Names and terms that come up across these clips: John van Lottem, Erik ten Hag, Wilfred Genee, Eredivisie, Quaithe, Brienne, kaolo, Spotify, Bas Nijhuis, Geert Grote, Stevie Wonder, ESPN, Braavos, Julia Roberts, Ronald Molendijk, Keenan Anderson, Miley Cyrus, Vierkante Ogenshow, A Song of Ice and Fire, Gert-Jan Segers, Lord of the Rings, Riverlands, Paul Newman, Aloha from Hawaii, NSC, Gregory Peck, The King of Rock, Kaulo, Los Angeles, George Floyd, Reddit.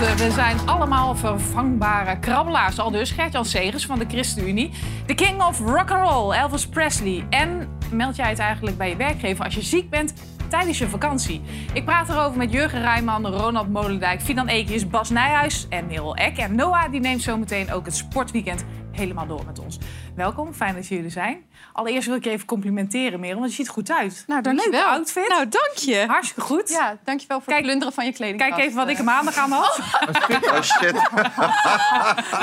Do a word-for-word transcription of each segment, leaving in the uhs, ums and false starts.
we zijn allemaal vervangbare krabbelaars. Aldus Gert-Jan Segers van de ChristenUnie. De king of rock'n'roll, Elvis Presley. En meld jij het eigenlijk bij je werkgever als je ziek bent tijdens je vakantie? Ik praat erover met Jurgen Raymann, Ronald Molendijk, Fidan Ekiz, Bas Nijhuis en Merel Ek. En Noah die neemt zo meteen ook het sportweekend helemaal door met ons. Welkom, fijn dat jullie zijn. Allereerst wil ik je even complimenteren, Merel, want je ziet er goed uit. Nou, dankjewel. Leuke outfit. Nou, dank je. Hartstikke goed. Ja, dankjewel voor het plunderen van je kledingkast. Kijk even wat ik hem maandag aan had. Oh, shit.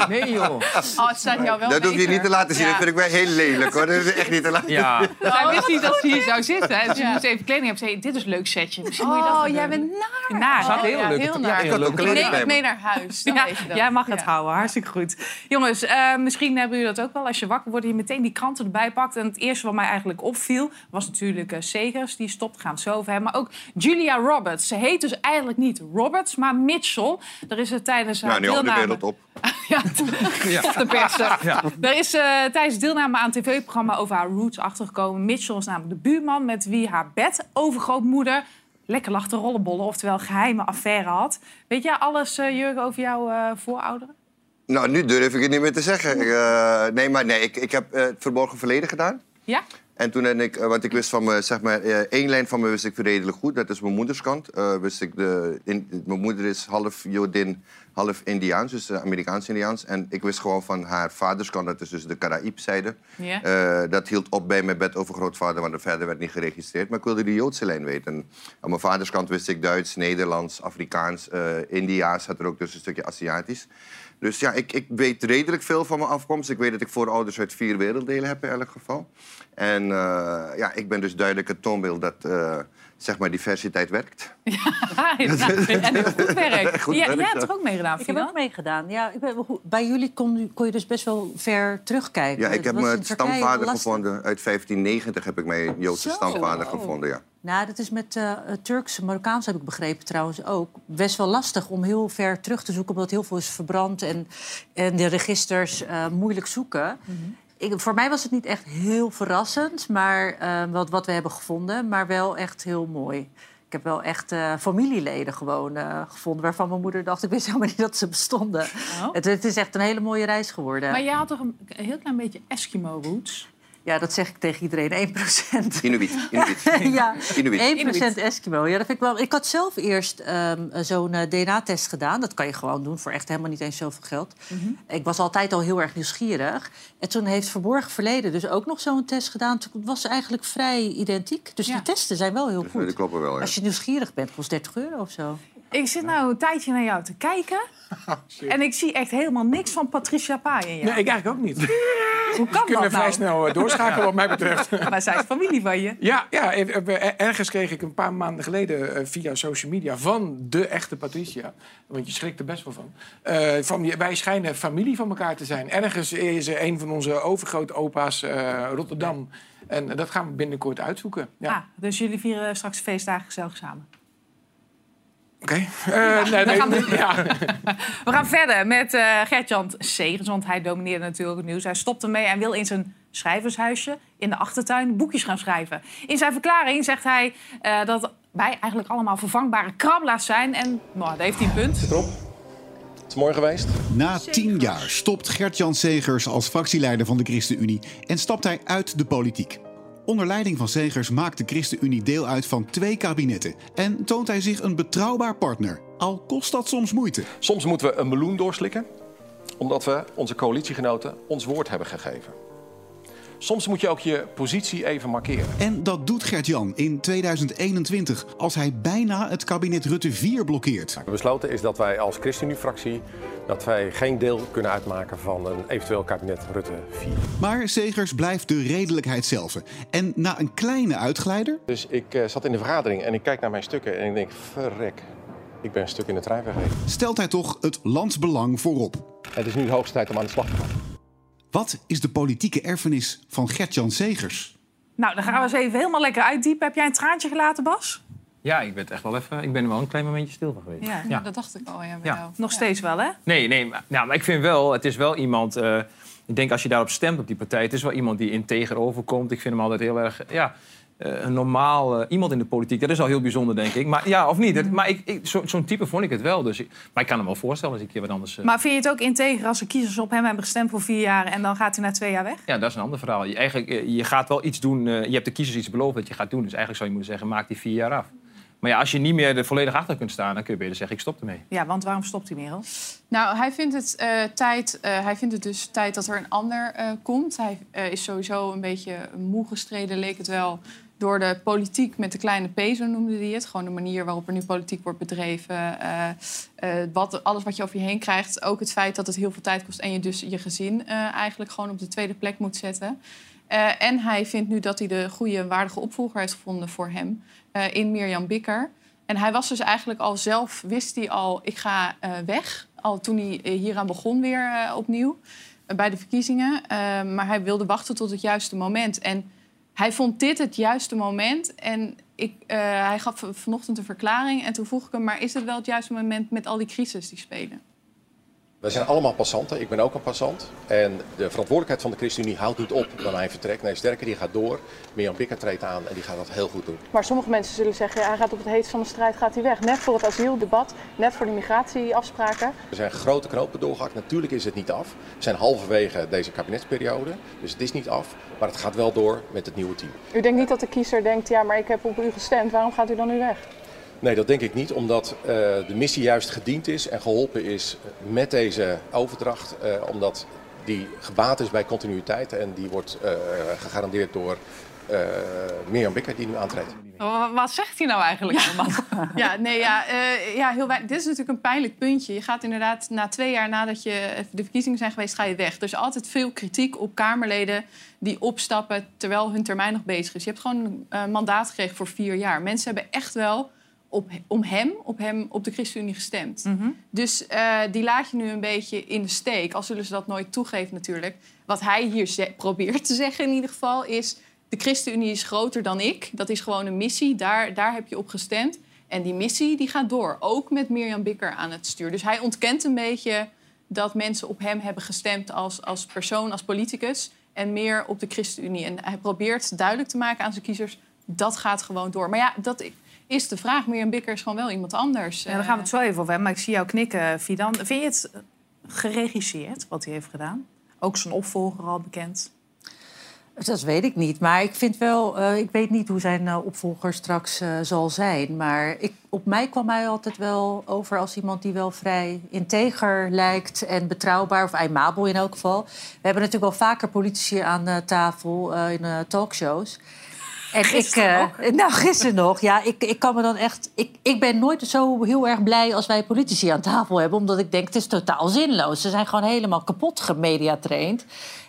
Nee, joh. Oh, het staat jou wel dat beter. Hoef je niet te laten zien. Ja. Dat vind ik wel heel lelijk, hoor. Dat is echt niet te laten zien. Ja. Ja. Zij wist niet dat ze hier zou zitten. Hè. Dus je ja. moest even kleding hebben. Zei, dit is een leuk setje. Misschien moet je dat oh, jij bent naar. Naar. Oh, heel ja, leuk. Heel naar. Ja, ik neem het mee naar huis. Dan ja. weet je dat. Jij mag het ja. houden. Hartstikke goed. Jongens, uh, misschien hebben jullie dat ook wel. Als je wakker wordt en je meteen die kranten erbij pakt. En het eerste wat mij eigenlijk opviel was natuurlijk uh, Segers. Die stopt, gaan zo over hem. Maar ook Julia Roberts. Ze heet dus eigenlijk niet Roberts, maar Mitchell. Er is er tijdens haar nou, deelname... Nou, nu de wereld op. ja, ja. Op de pers. Ja. Er is uh, tijdens deelname aan een tv-programma over haar roots achtergekomen. Mitchell is namelijk de buurman met wie haar bed overgrootmoeder lekker lag te rollenbollen. Oftewel geheime affaire had. Weet jij alles, uh, Jurgen, over jouw uh, voorouderen? Nou, nu durf ik het niet meer te zeggen. Uh, nee, maar nee, ik, ik heb uh, het verborgen verleden gedaan. Ja? En toen heb ik, uh, want ik wist van me, zeg maar, uh, één lijn van me wist ik redelijk goed. Dat is mijn moederskant. Uh, wist ik de, in, mijn moeder is half Jodin, half Indiaans, dus uh, Amerikaans-Indiaans. En ik wist gewoon van haar vaderskant, dat is dus de Caraïbzijde. Ja. Uh, dat hield op bij mijn bedovergrootvader, want verder werd niet geregistreerd. Maar ik wilde de Joodse lijn weten. En aan mijn vaderskant wist ik Duits, Nederlands, Afrikaans, uh, Indiaas. Had er ook dus een stukje Aziatisch. Dus ja, ik, ik weet redelijk veel van mijn afkomst. Ik weet dat ik voorouders uit vier werelddelen heb in elk geval. En uh, ja, ik ben dus duidelijk het toonbeeld dat uh, zeg maar diversiteit werkt. Ja, nou, en heel goed werk. Goed ja, werk jij ja. hebt er ook mee gedaan, Fidan? Ik heb ook meegedaan. Ja, ik ben, bij jullie kon, kon je dus best wel ver terugkijken. Ja, ik heb mijn stamvader gevonden. Uit vijftien negentig heb ik mijn Joodse Zo. stamvader oh. gevonden, ja. Nou, dat is met uh, Turks en Marokkaans, heb ik begrepen trouwens ook, best wel lastig om heel ver terug te zoeken, omdat heel veel is verbrand en, en de registers uh, moeilijk zoeken. Mm-hmm. Ik, voor mij was het niet echt heel verrassend, maar uh, wat, wat we hebben gevonden, maar wel echt heel mooi. Ik heb wel echt uh, familieleden gewoon uh, gevonden waarvan mijn moeder dacht, ik wist helemaal niet dat ze bestonden. Oh. Het, het is echt een hele mooie reis geworden. Maar jij had toch een, een heel klein beetje Eskimo-roots? Ja, dat zeg ik tegen iedereen. één procent. Inuit. Inuit. ja, Inuit. één procent Eskimo. Ja, dat vind ik wel. Ik had zelf eerst um, zo'n uh, D N A-test gedaan. Dat kan je gewoon doen voor echt helemaal niet eens zoveel geld. Mm-hmm. Ik was altijd al heel erg nieuwsgierig. En toen heeft Verborgen Verleden dus ook nog zo'n test gedaan. Toen was ze eigenlijk vrij identiek. Dus ja. die testen zijn wel heel dus goed. Die kloppen wel, ja. Als je nieuwsgierig bent, kost dertig euro of zo. Ik zit nou een tijdje naar jou te kijken. Oh, en ik zie echt helemaal niks van Patricia Paay in jou. Nee, ik eigenlijk ook niet. Hoe kan dus dat nou? Kunnen we vrij snel doorschakelen wat mij betreft. Maar zij is familie van je. Ja, ja, ergens kreeg ik een paar maanden geleden via social media van de echte Patricia. Want je schrikt er best wel van. Uh, van wij schijnen familie van elkaar te zijn. Ergens is er een van onze overgrootopa's uh, Rotterdam. En dat gaan we binnenkort uitzoeken. Ja. Ah, dus jullie vieren straks feestdagen gezellig samen? Oké. Okay. Uh, ja, nee, nee, nee, nee. ja. We gaan verder met uh, Gert-Jan Segers, want hij domineerde natuurlijk het nieuws. Hij stopte mee en wil in zijn schrijvershuisje in de achtertuin boekjes gaan schrijven. In zijn verklaring zegt hij uh, dat wij eigenlijk allemaal vervangbare krabbelaars zijn. En nou, daar heeft hij een punt. Zit erop. Het is mooi geweest. Na tien jaar stopt Gert-Jan Segers als fractieleider van de ChristenUnie en stapt hij uit de politiek. Onder leiding van Segers maakt de ChristenUnie deel uit van twee kabinetten en toont hij zich een betrouwbaar partner, al kost dat soms moeite. Soms moeten we een meloen doorslikken, omdat we onze coalitiegenoten ons woord hebben gegeven. Soms moet je ook je positie even markeren. En dat doet Gert-Jan in tweeduizend eenentwintig als hij bijna het kabinet Rutte vier blokkeert. Wat we besloten is dat wij als ChristenUnie-fractie dat wij geen deel kunnen uitmaken van een eventueel kabinet Rutte vier. Maar Segers blijft de redelijkheid zelf. En na een kleine uitglijder... Dus ik uh, zat in de vergadering en ik kijk naar mijn stukken en ik denk, verrek, ik ben een stuk in de trein weggereden. Stelt hij toch het landsbelang voorop. Het is nu de hoogste tijd om aan de slag te gaan. Wat is de politieke erfenis van Gert-Jan Segers? Nou, dan gaan we eens even helemaal lekker uitdiepen. Heb jij een traantje gelaten, Bas? Ja, ik ben echt wel even. Ik ben wel een klein momentje stil van geweest. Ja, ja. Dat dacht ik al. Ja, bij ja. jou. Nog ja. steeds wel, hè? Nee, nee. Maar, nou, maar ik vind wel. Het is wel iemand. Uh, ik denk als je daarop stemt op die partij, het is wel iemand die integer overkomt. Ik vind hem altijd heel erg. Ja, Uh, een normaal uh, iemand in de politiek. Dat is al heel bijzonder, denk ik. Maar ja, of niet? Dat, maar ik, ik, zo, zo'n type vond ik het wel. Dus ik, maar ik kan hem wel voorstellen als ik keer wat anders... Uh... Maar vind je het ook integer als de kiezers op hem hebben gestemd voor vier jaar... en dan gaat hij na twee jaar weg? Ja, dat is een ander verhaal. Je, eigenlijk, je gaat wel iets doen... Uh, je hebt de kiezers iets beloofd dat je gaat doen. Dus eigenlijk zou je moeten zeggen, maak die vier jaar af. Maar ja, als je niet meer er volledig achter kunt staan... dan kun je beter zeggen, ik stop ermee. Ja, want waarom stopt hij, Merel? Nou, hij vindt het, uh, tijd, uh, hij vindt het dus tijd dat er een ander uh, komt. Hij uh, is sowieso een beetje moe gestreden, leek het wel... door de politiek met de kleine p, zo noemde hij het. Gewoon de manier waarop er nu politiek wordt bedreven. Uh, uh, wat, alles wat je over je heen krijgt. Ook het feit dat het heel veel tijd kost... en je dus je gezin uh, eigenlijk gewoon op de tweede plek moet zetten... Uh, en hij vindt nu dat hij de goede, waardige opvolger heeft gevonden voor hem uh, in Mirjam Bikker. En hij was dus eigenlijk al zelf, wist hij al, ik ga uh, weg. Al toen hij hieraan begon weer uh, opnieuw, uh, bij de verkiezingen. Uh, maar hij wilde wachten tot het juiste moment. En hij vond dit het juiste moment. En ik, uh, hij gaf vanochtend een verklaring en toen vroeg ik hem... maar is het wel het juiste moment met al die crises die spelen? Wij zijn allemaal passanten, ik ben ook een passant. En de verantwoordelijkheid van de ChristenUnie houdt niet op bij mijn vertrek. Nee, sterker, die gaat door. Mirjam Bikker treedt aan en die gaat dat heel goed doen. Maar sommige mensen zullen zeggen, hij gaat op het heetst van de strijd gaat hij weg. Net voor het asieldebat, net voor de migratieafspraken. Er zijn grote knopen doorgehakt. Natuurlijk is het niet af. We zijn halverwege deze kabinetsperiode, dus het is niet af. Maar het gaat wel door met het nieuwe team. U denkt niet dat de kiezer denkt, ja, maar ik heb op u gestemd. Waarom gaat u dan nu weg? Nee, dat denk ik niet, omdat uh, de missie juist gediend is en geholpen is met deze overdracht. Uh, omdat die gebaat is bij continuïteit en die wordt uh, gegarandeerd door uh, Mirjam Bikker die nu aantreedt. Wat zegt hij nou eigenlijk? Ja, ja, nee, ja, uh, ja heel weinig. Dit is natuurlijk een pijnlijk puntje. Je gaat inderdaad na twee jaar nadat je de verkiezingen zijn geweest, ga je weg. Er is altijd veel kritiek op Kamerleden die opstappen terwijl hun termijn nog bezig is. Je hebt gewoon een uh, mandaat gekregen voor vier jaar. Mensen hebben echt wel... Op, om hem, op hem, op de ChristenUnie gestemd. Mm-hmm. Dus uh, die laat je nu een beetje in de steek. Al zullen ze dat nooit toegeven natuurlijk. Wat hij hier ze- probeert te zeggen in ieder geval is... de ChristenUnie is groter dan ik. Dat is gewoon een missie. Daar, daar heb je op gestemd. En die missie die gaat door. Ook met Mirjam Bikker aan het stuur. Dus hij ontkent een beetje dat mensen op hem hebben gestemd... als, als persoon, als politicus. En meer op de ChristenUnie. En hij probeert duidelijk te maken aan zijn kiezers... dat gaat gewoon door. Maar ja, dat... is de vraag. Mirjam Bikker is gewoon wel iemand anders. Ja, daar gaan we het zo even over hebben. Maar ik zie jou knikken, Fidan. Vind je het geregisseerd, wat hij heeft gedaan? Ook zijn opvolger al bekend? Dat weet ik niet. Maar ik vind wel... Uh, ik weet niet hoe zijn uh, opvolger straks uh, zal zijn. Maar ik, op mij kwam hij altijd wel over als iemand die wel vrij integer lijkt... en betrouwbaar, of aimabel in elk geval. We hebben natuurlijk wel vaker politici aan uh, tafel uh, in uh, talkshows... En gisteren ik, uh, nou, gisteren nog. Ja, ik, ik kan me dan echt. Ik, ik ben nooit zo heel erg blij als wij politici aan tafel hebben. Omdat ik denk, het is totaal zinloos. Ze zijn gewoon helemaal kapot gemediatraind.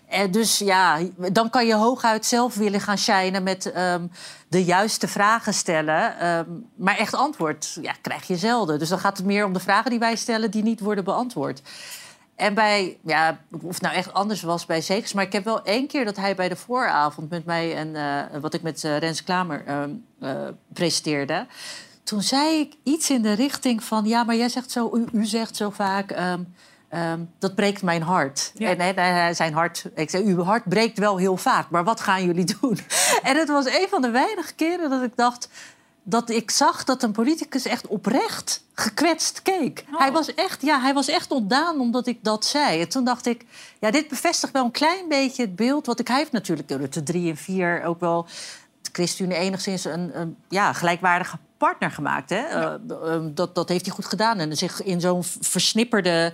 En dus ja, dan kan je hooguit zelf willen gaan shinen met um, de juiste vragen stellen. Um, maar echt antwoord ja, krijg je zelden. Dus dan gaat het meer om de vragen die wij stellen die niet worden beantwoord. En bij, ja, of het nou echt anders was bij Segers... maar ik heb wel één keer dat hij bij de vooravond met mij... en uh, wat ik met uh, Rens Klamer uh, uh, presenteerde... toen zei ik iets in de richting van... ja, maar jij zegt zo, u, u zegt zo vaak... Um, um, dat breekt mijn hart. Ja. En, en, en zijn hart, ik zei, uw hart breekt wel heel vaak... maar wat gaan jullie doen? En het was een van de weinige keren dat ik dacht... dat ik zag dat een politicus echt oprecht gekwetst keek. Oh. Hij was echt, ja, hij was echt ontdaan omdat ik dat zei. En toen dacht ik, ja, dit bevestigt wel een klein beetje het beeld... wat ik hij heeft natuurlijk de Rutte drie en vier ook wel... de ChristenUnie enigszins een, een ja, gelijkwaardige partner gemaakt. Hè? Ja. Uh, uh, dat, dat heeft hij goed gedaan. En zich in zo'n versnipperde...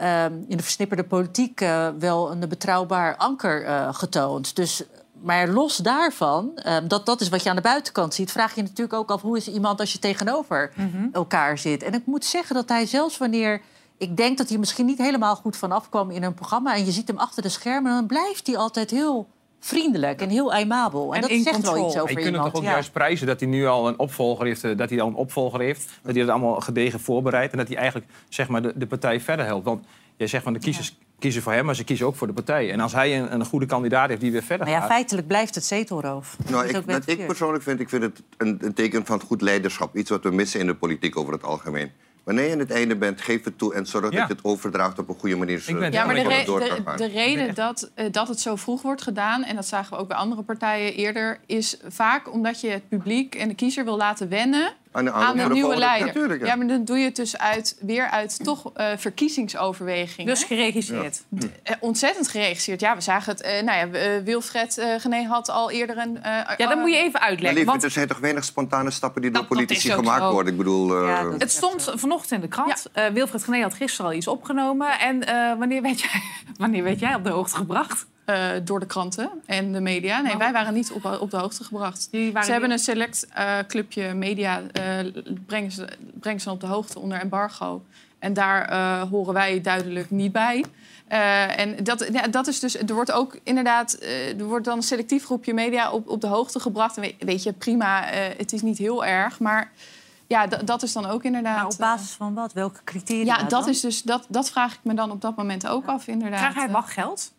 Uh, in de versnipperde politiek uh, wel een betrouwbaar anker uh, getoond. Dus... Maar los daarvan, um, dat, dat is wat je aan de buitenkant ziet... vraag je natuurlijk ook af hoe is iemand als je tegenover mm-hmm. elkaar zit. En ik moet zeggen dat hij zelfs wanneer... ik denk dat hij misschien niet helemaal goed vanaf kwam in een programma... en je ziet hem achter de schermen, dan blijft hij altijd heel vriendelijk... en heel aimabel. En, en dat zegt control. Wel iets over iemand. Je kunt het toch ook ja. juist prijzen dat hij nu al een opvolger heeft... dat hij al een opvolger heeft, dat hij dat allemaal gedegen voorbereidt... en dat hij eigenlijk zeg maar, de, de partij verder helpt. Want jij zegt van de kiezers... Ja. kiezen voor hem, maar ze kiezen ook voor de partij. En als hij een, een goede kandidaat heeft die weer verder gaat... Maar ja, gaat... feitelijk blijft het zetelroof. Nou, ik, wat ik persoonlijk vind, ik vind het een, een teken van goed leiderschap. Iets wat we missen in de politiek over het algemeen. Wanneer je het einde bent, geef het toe en zorg ja. dat je het overdraagt op een goede manier. Zo ja, maar de, re de, de reden dat, uh, dat het zo vroeg wordt gedaan, en dat zagen we ook bij andere partijen eerder, is vaak omdat je het publiek en de kiezer wil laten wennen aan de, aan de, de nieuwe leider. Ja. ja, maar dan doe je het dus uit, weer uit toch uh, verkiezingsoverwegingen. Dus geregisseerd. Ja. Uh, ontzettend geregisseerd. Ja, we zagen het. Uh, nou ja, uh, Wilfred uh, Genee had al eerder een... Uh, ja, dat uh, moet je even uitleggen. Lief, want... Er zijn toch weinig spontane stappen die dat, door politici gemaakt zo. worden. Ik bedoel, uh, ja, het stond vanochtend in de krant. Ja. Uh, Wilfred Genee had gisteren al iets opgenomen. En uh, wanneer, werd jij, wanneer werd jij op de hoogte gebracht? Uh, door de kranten en de media. Nee, oh. wij waren niet op, op de hoogte gebracht. Ze die... hebben een select uh, clubje media, uh, brengen, ze, brengen ze op de hoogte onder embargo. En daar uh, horen wij duidelijk niet bij. Uh, en dat, ja, dat is dus, er wordt ook inderdaad, uh, er wordt dan een selectief groepje media op, op de hoogte gebracht. En weet, weet je, prima, uh, het is niet heel erg, maar... Ja, dat is dan ook inderdaad... Maar op basis van wat? Welke criteria? Ja, dat, is dus, dat, dat vraag ik me dan op dat moment ook ja. af, inderdaad. Krijgt hij wachtgeld?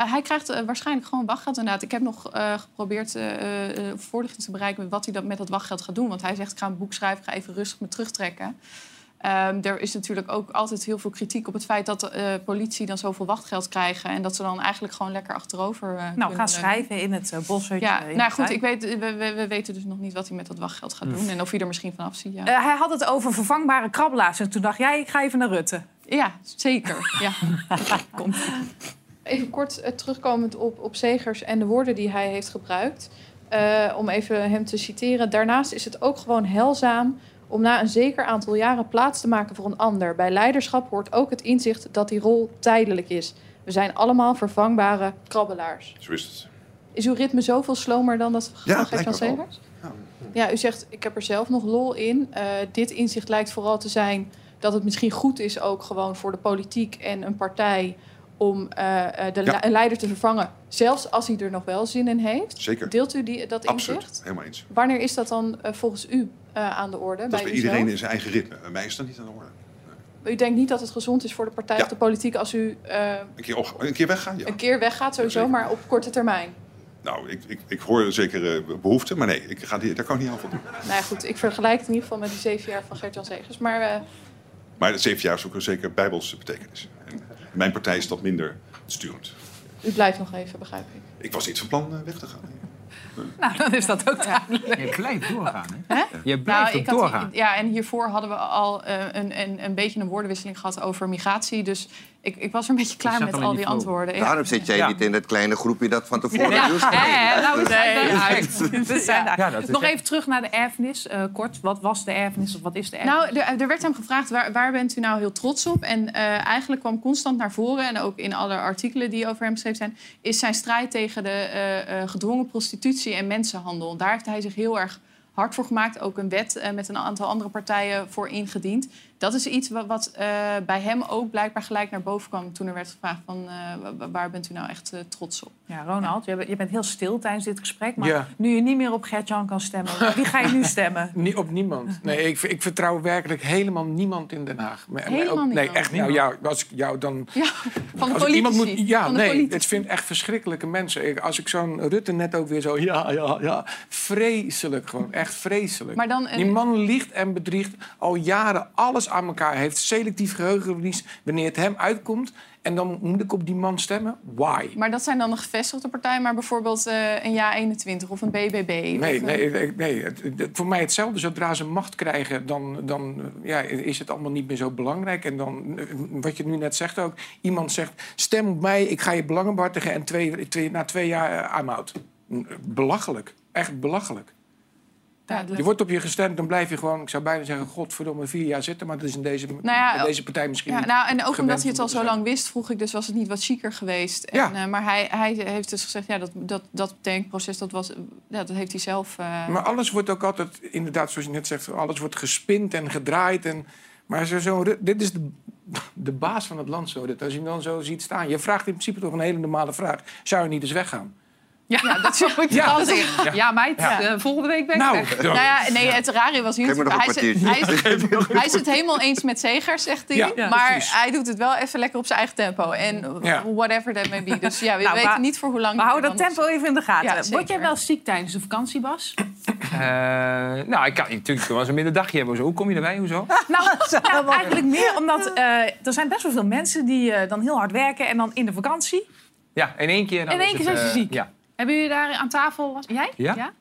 Uh, hij krijgt uh, waarschijnlijk gewoon wachtgeld, inderdaad. Ik heb nog uh, geprobeerd uh, uh, voorlichting te bereiken... wat hij dat, met dat wachtgeld gaat doen. Want hij zegt, ik ga een boek schrijven, ik ga even rustig me terugtrekken. Um, er is natuurlijk ook altijd heel veel kritiek op het feit... dat de uh, politie dan zoveel wachtgeld krijgen... en dat ze dan eigenlijk gewoon lekker achterover uh, Nou, kunnen, gaan schrijven in het uh, boshutje. Ja, nou goed, ik weet, we, we, we weten dus nog niet wat hij met dat wachtgeld gaat doen... en of hij er misschien vanaf ziet. Ja. Uh, hij had het over vervangbare krabbelaars. En toen dacht jij, ik ga even naar Rutte. Ja, zeker. Ja. Komt. Even kort uh, terugkomend op, op Segers en de woorden die hij heeft gebruikt. Uh, om even hem te citeren. Daarnaast is het ook gewoon heilzaam... om na een zeker aantal jaren plaats te maken voor een ander. Bij leiderschap hoort ook het inzicht dat die rol tijdelijk is. We zijn allemaal vervangbare krabbelaars. Zo is het. Is uw ritme zoveel slomer dan dat van Gert-Jan Segers? Ja, u zegt, ik heb er zelf nog lol in. Uh, dit inzicht lijkt vooral te zijn dat het misschien goed is... ook gewoon voor de politiek en een partij... om uh, de ja. le- een leider te vervangen, zelfs als hij er nog wel zin in heeft. Zeker. Deelt u die, dat inzicht? Absoluut, helemaal eens. Wanneer is dat dan uh, volgens u uh, aan de orde? Dat bij, bij iedereen in zijn eigen ritme. Bij mij is dat niet aan de orde. Nee. U denkt niet dat het gezond is voor de partij ja. of de politiek als u... Uh, een, keer op, een keer weggaat, ja. Een keer weggaat, sowieso, ja, maar op korte termijn. Nou, ik, ik, ik hoor zeker behoeften, maar nee, ik ga die, daar kan ik niet aan voldoen. Nou ja, goed, ik vergelijk het in ieder geval met die zeven jaar van Gert-Jan Segers. Maar... Uh, Maar het zeven jaar is ook een zeker bijbelse betekenis. En mijn partij is dat minder sturend. U blijft nog even, begrijp ik. Ik was niet van plan weg te gaan. Nee. Nou, dan is dat ook duidelijk. Je blijft doorgaan, hè? He? Je blijft nou, doorgaan. Had, ja, en hiervoor hadden we al uh, een, een, een beetje een woordenwisseling gehad over migratie. Dus ik, ik was er een beetje klaar met al, al die antwoorden. Daarom zit jij ja. niet in dat kleine groepje dat van tevoren... Ja, ja. ja. nou, we zijn eruit. Ja. Ja, nog even terug naar de erfenis. Uh, kort, wat was de erfenis of wat is de erfenis? Nou, er, er werd hem gevraagd, waar, waar bent u nou heel trots op? En uh, eigenlijk kwam constant naar voren, en ook in alle artikelen die over hem geschreven zijn... is zijn strijd tegen de uh, uh, gedwongen prostitutie en mensenhandel. Daar heeft hij zich heel erg hard voor gemaakt. Ook een wet eh, met een aantal andere partijen voor ingediend. Dat is iets wat, wat uh, bij hem ook blijkbaar gelijk naar boven kwam... toen er werd gevraagd van uh, waar bent u nou echt uh, trots op? Ja, Ronald, ja. je bent heel stil tijdens dit gesprek... maar ja. nu je niet meer op Gert-Jan kan stemmen, wie ga je nu stemmen? Nee, op niemand. Nee, ik, ik vertrouw werkelijk helemaal niemand in Den Haag. Maar, helemaal ook, nee, echt nou, jou, als ik jou dan... Ja, van de politici. Moet, ja, van de nee, politici. Het vind echt verschrikkelijke mensen. Ik, als ik zo'n Rutte net ook weer zo... Ja, ja, ja. Vreselijk gewoon, echt vreselijk. Maar dan, uh, die man liegt en bedriegt al jaren alles aan elkaar, heeft selectief geheugenverlies wanneer het hem uitkomt. En dan moet ik op die man stemmen? Why? Maar dat zijn dan de gevestigde partijen, maar bijvoorbeeld uh, een Ja eenentwintig of een B B B? Nee, of, nee, nee, nee. Het, het, voor mij hetzelfde. Zodra ze macht krijgen, dan, dan ja, is het allemaal niet meer zo belangrijk. En dan, wat je nu net zegt ook, iemand zegt... stem op mij, ik ga je belangen behartigen en twee, twee, na twee jaar I'm out. Belachelijk. Echt belachelijk. Duidelijk. Je wordt op je gestemd, dan blijf je gewoon... ik zou bijna zeggen, godverdomme, vier jaar zitten... maar dat is in deze, nou ja, in deze partij misschien ja, niet nou, en ook omdat hij het al zo lang wist, vroeg ik dus... was het niet wat chiquer geweest? Ja. En, uh, maar hij, hij heeft dus gezegd, ja, dat, dat, dat denkproces, dat, was, ja, dat heeft hij zelf... Uh... Maar alles wordt ook altijd, inderdaad, zoals je net zegt... alles wordt gespind en gedraaid. En, maar zo, zo, dit is de, de baas van het land, zo, dit, als je hem dan zo ziet staan. Je vraagt in principe toch een hele normale vraag. Zou je niet eens weggaan? Ja, ja, dat is goed. Ja, ja. ja meid, ja. Uh, volgende week ben ik nou, weg. Nou ja, nee, het rare was hier... Hij is, hij, is, hij, is, hij is het helemaal eens met Segers, zegt hij. Ja, ja, maar precies. Hij doet het wel even lekker op zijn eigen tempo. En ja. whatever that may be. Dus ja, we nou, weten maar, niet voor hoe lang... Maar hou dat tempo even in de gaten. Ja, word jij wel ziek tijdens de vakantie, Bas? Uh, nou, ik kan natuurlijk wel eens een middagje hebben. Hoe kom je erbij? Hoezo? Nou, ja, eigenlijk meer omdat uh, er zijn best wel veel mensen die uh, dan heel hard werken en dan in de vakantie. Ja, in één keer. Dan in één keer zijn ze uh, ziek. Ja. Hebben jullie daar aan tafel? Jij? Ja. ja?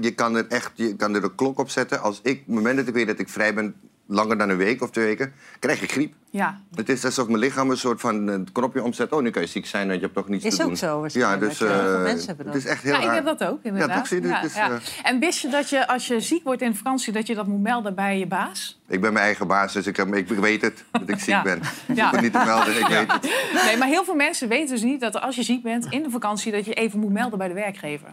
Je kan er echt, je kan er de klok op zetten. Als ik, op het moment dat ik weet dat ik vrij ben, langer dan een week of twee weken, krijg ik griep. Ja. Het is alsof mijn lichaam een soort van een knopje omzet. Oh, nu kan je ziek zijn, want je hebt toch niets is te doen. Is ook zo. Ja, dus uh, mensen het is echt heel ja, raar. Ik heb dat ook, inderdaad. Ja, toch zie je, ja, is, ja. Uh... En wist je dat je, als je ziek wordt in vakantie, dat je dat moet melden bij je baas? Ik ben mijn eigen baas, dus ik, heb, ik weet het, dat ik ziek ja. ben. Ik ja. moet niet te melden, ik weet het. Nee, maar heel veel mensen weten dus niet dat als je ziek bent in de vakantie, dat je even moet melden bij de werkgever.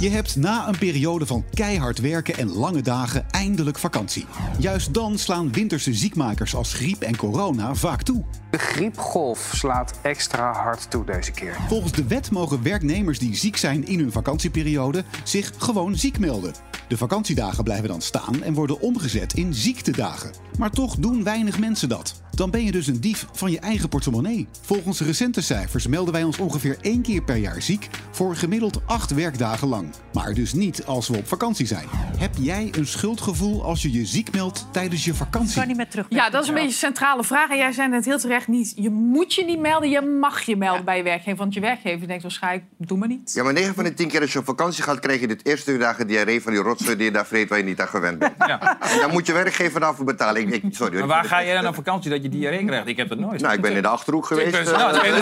Je hebt na een periode van keihard werken en lange dagen eindelijk vakantie. Juist dan slaan winterse ziekmakers als griep en corona vaak toe. De griepgolf slaat extra hard toe deze keer. Volgens de wet mogen werknemers die ziek zijn in hun vakantieperiode zich gewoon ziek melden. De vakantiedagen blijven dan staan en worden omgezet in ziektedagen. Maar toch doen weinig mensen dat. Dan ben je dus een dief van je eigen portemonnee. Volgens recente cijfers melden wij ons ongeveer één keer per jaar ziek voor gemiddeld acht werkdagen lang. Maar dus niet als we op vakantie zijn. Heb jij een schuldgevoel als je je ziek meldt tijdens je vakantie? Ik kan niet meer terug. Ja, dat is een beetje een centrale vraag. En jij zei net heel terecht niet. Je moet je niet melden, je mag je melden ja. bij je werkgever. Want je werkgever denkt waarschijnlijk, doe maar niet. Ja, maar negen van de tien keer als je op vakantie gaat, krijg je de eerste uur dagen diarree van die rotzooi die je daar vreet waar je niet aan gewend bent. Ja. En dan moet je werkgever daarvoor betalen. Ik, ik, sorry, maar waar ga je dan op vakantie dat je diarree krijgt? Ik heb het nooit. Nou, ik ben in de Achterhoek geweest. Dus, nou, dat uh,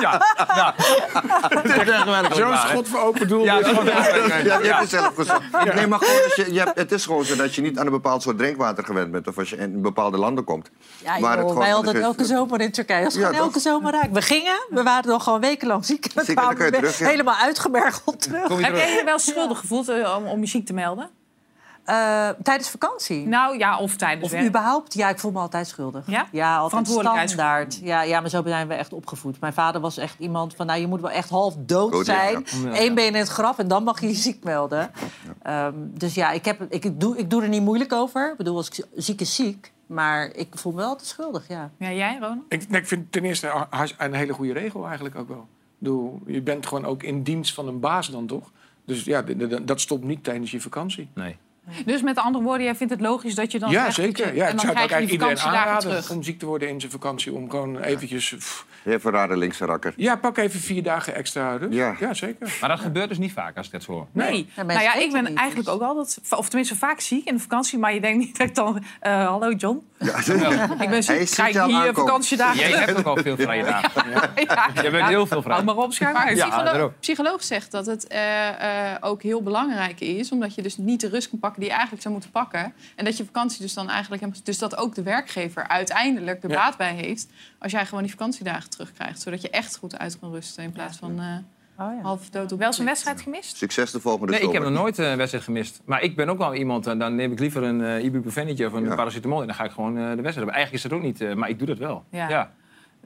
ja, nou. Zo'n schot voor open doel. Ja, dat ja, je hebt het zelf gezegd. Nee, maar goed, dus je, je hebt, het is gewoon zo dat je niet aan een bepaald soort drinkwater gewend bent. Of als je in bepaalde landen komt. Ja, joh, het gewoon, wij hadden het elke zomer in Turkije. Dat is gewoon ja, elke zomer raak. We gingen, we waren nog gewoon wekenlang ziek. We Zeker, kwamen we terug, ja. helemaal uitgemergeld terug. Heb jij je wel schuldig gevoeld uh, om, om je ziek te melden? Uh, tijdens vakantie? Nou ja, of tijdens Of werk. überhaupt? Ja, ik voel me altijd schuldig. Ja? Ja, altijd Verantwoordelijkheid. standaard. Ja, ja, maar zo zijn we echt opgevoed. Mijn vader was echt iemand van, nou, je moet wel echt half dood oh, zijn. Ja. Eén been in het graf en dan mag je je ziek melden. Ja. Um, dus ja, ik, heb, ik, ik, doe, ik doe er niet moeilijk over. Ik bedoel, als ik ziek is ziek. Maar ik voel me wel altijd schuldig, ja. Ja, jij, Ronald? Ik, nee, ik vind ten eerste een hele goede regel eigenlijk ook wel. Doe, je bent gewoon ook in dienst van een baas dan, toch? Dus ja, de, de, dat stopt niet tijdens je vakantie. Nee. Dus met andere woorden, jij vindt het logisch dat je dan... Ja, zeker. Ja, en dan krijg je die vakantiedagen terug. Om ziek te worden in zijn vakantie, om gewoon eventjes... Pff. Even rare linkse rakker. Ja, pak even vier dagen extra rust. Ja, ja zeker. Maar dat ja. gebeurt dus niet vaak, als ik dat hoor. Nee. nee. Nou, nou ja, ik ben eigenlijk ook altijd... Of tenminste vaak ziek in de vakantie, maar je denkt niet dat ik dan... Uh, hallo, John. Ja, ja. Ik ben ziek, krijg je hier vakantiedagen. Jij hebt ook al veel vrije dagen. Ja. Ja. Ja. Je bent heel veel vrij. Houd maar op, schuim uit. De psycholoog zegt dat het ook heel belangrijk is, omdat je dus niet de rust kan pakken die je eigenlijk zou moeten pakken. En dat je vakantie dus dan eigenlijk... Dus dat ook de werkgever uiteindelijk er ja. baat bij heeft... als jij gewoon die vakantiedagen terugkrijgt. Zodat je echt goed uit kan rusten in plaats van uh, oh, ja. half dood. Wel eens een wedstrijd gemist? Succes de volgende Nee, zomer. Ik heb nog nooit uh, een wedstrijd gemist. Maar ik ben ook wel iemand... en uh, dan neem ik liever een uh, ibuprofenetje of een ja. paracetamol... en dan ga ik gewoon uh, de wedstrijd hebben. Eigenlijk is dat ook niet, uh, maar ik doe dat wel. Ja. ja.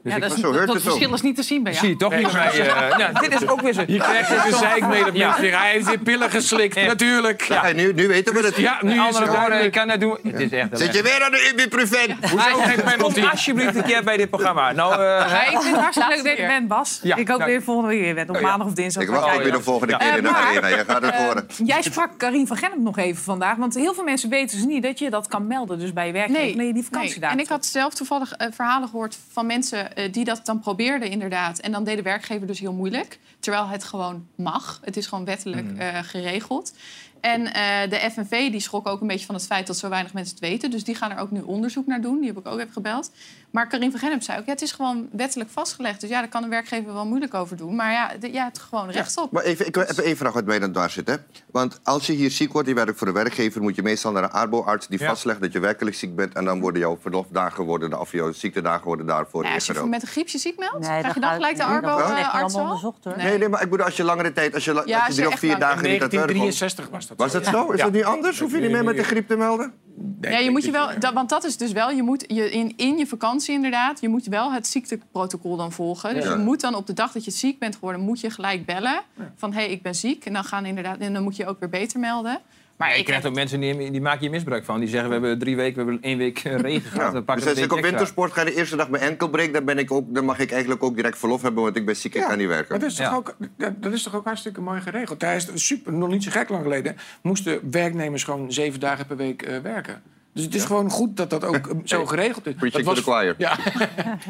Dus ja, dat, is, dat, dat verschil is niet te zien bij jou. Zie je toch nee, niet bij je. Uh, ja, dit is ook weer zo. Je krijgt even een zeikmede. Ja. Hij heeft weer pillen geslikt, ja. natuurlijk. Ja. Ja, nu, nu weten we dat. Ja, nu is het duidelijk. Ik kan dat doen. Ja. Het is echt Zit je weg. weer aan de ibuprofen? Ja. Hoezo geeft mij nog alsjeblieft een keer bij dit programma? Nou, uh, ja, ik vind het hartstikke leuk dat je bent, Bas. Ja. Ik hoop nou. weer de volgende keer bent. Op oh, ja. maandag of dinsdag. Ik wacht ook weer de volgende keer in de arena. Jij gaat het horen. Jij sprak Karin van Gennep nog even vandaag. Want heel veel mensen weten dus niet dat je dat kan melden. Dus bij je werkgever. Nee, die vakantiedagen. En ik had zelf toevallig verhalen gehoord van mensen... die dat dan probeerden inderdaad. En dan deed de werkgever dus heel moeilijk. Terwijl het gewoon mag. Het is gewoon wettelijk mm. uh, geregeld. En uh, de F N V die schrok ook een beetje van het feit dat zo weinig mensen het weten. Dus die gaan er ook nu onderzoek naar doen. Die heb ik ook even gebeld. Maar Karin van Gennep zei ook, ja, het is gewoon wettelijk vastgelegd. Dus ja, daar kan de werkgever wel moeilijk over doen. Maar ja, de, ja het gewoon rechtsop. Ja, maar even, ik heb één vraag wat mij dan daar zit. Hè? Want als je hier ziek wordt, je werkt voor de werkgever... moet je meestal naar een arboarts die ja. vastlegt dat je werkelijk ziek bent... en dan worden jouw verlofdagen worden, of jouw ziektedagen worden daarvoor... Nou, als je met een griepje ziek meldt, nee, krijg je dan gelijk de arboarts al? Nee. nee, nee, maar ik bedoel, als je langere tijd, als je, als je, ja, als je drie of vier dagen niet uit werkt... Was dat, was dat zo? Ja. Is dat nu anders? Hoef je niet meer met de griep te melden? Nee, ja, je moet je wel, dat, want dat is dus wel, je moet je in, in je vakantie inderdaad, je moet wel het ziekteprotocol dan volgen. Dus ja. je moet dan op de dag dat je ziek bent geworden, moet je gelijk bellen. Ja. Van hé, hey, ik ben ziek. En dan, gaan inderdaad, en dan moet je ook weer beter melden. Maar ja, je ik krijgt heb... ook mensen die, die maken hier misbruik van. Die zeggen, we hebben drie weken, we hebben één week regen gehad. Ja. We dus als ik op wintersport ga de eerste dag mijn enkel break, dan, ben ik ook, dan mag ik eigenlijk ook direct verlof hebben, want ik ben ziek en ja, kan niet werken. Dat is, ja. toch ook, dat is toch ook hartstikke mooi geregeld. Daar is super, nog niet zo gek lang geleden, moesten werknemers gewoon zeven dagen per week uh, werken. Dus het is ja. gewoon goed dat dat ook zo geregeld is. Preaching dat was... to the choir. Ja.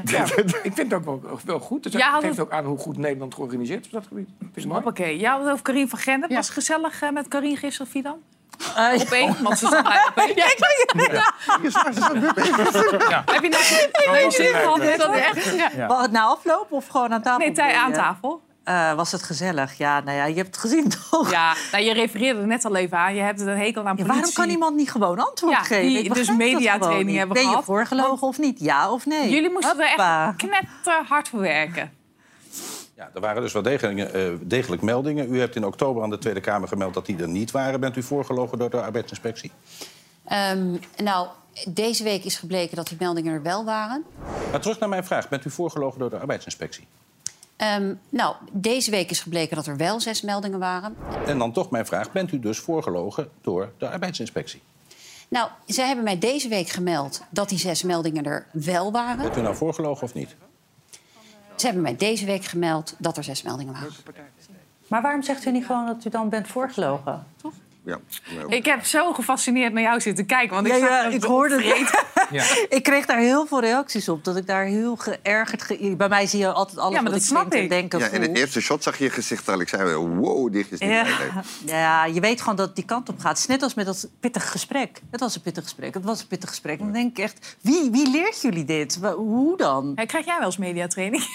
ja, ik vind het ook wel, wel goed. Het ja, geeft ook aan hoe goed Nederland georganiseerd is op dat gebied. Het is mooi. Oké, ja, over Carien van Genden. Ja. Was gezellig uh, met Carien gisteren, Fidan? Uh, op één, want ze zat op één. Ja, je zag ze zo op één. Heb je nou... Ik weet dat echt... Was het na afloop of gewoon aan tafel? Nee, aan tafel. Uh, was het gezellig? Ja, nou ja, je hebt het gezien toch? Ja, nou, je refereerde er net al even aan. Je hebt een hekel aan politie. Ja, waarom kan iemand niet gewoon antwoord ja, geven? Die, dus mediatraining hebben we gehad. Ben je voorgelogen of niet? Ja of nee? Jullie moesten Hoppa. er echt knetterhard voor werken. Ja, er waren dus wel degelijk, uh, degelijk meldingen. U hebt in oktober aan de Tweede Kamer gemeld dat die er niet waren. Bent u voorgelogen door de arbeidsinspectie? Um, nou, deze week is gebleken dat die meldingen er wel waren. Maar terug naar mijn vraag. Bent u voorgelogen door de arbeidsinspectie? Um, nou, deze week is gebleken dat er wel zes meldingen waren. En dan toch mijn vraag, bent u dus voorgelogen door de arbeidsinspectie? Nou, zij hebben mij deze week gemeld dat die zes meldingen er wel waren. Bent u nou voorgelogen of niet? Ze hebben mij deze week gemeld dat er zes meldingen waren. Maar waarom zegt u niet gewoon dat u dan bent voorgelogen? Toch? Ja, ik heb zo gefascineerd naar jou zitten kijken. Want ik, ja, ja, ik hoorde het. Ja. Ik kreeg daar heel veel reacties op. Dat ik daar heel geërgerd... Ge... Bij mij zie je altijd alles ja, wat ik snap denk ik. denken. Ja, in het eerste shot zag je je gezicht al. Ik zei, wow, dit is niet ja. ja, je weet gewoon dat het die kant op gaat. Het is net als met dat pittig gesprek. Het was een pittig gesprek. Het was een pittig gesprek. Dan denk ik echt, wie, wie leert jullie dit? Hoe dan? Ja, krijg jij wel eens mediatraining?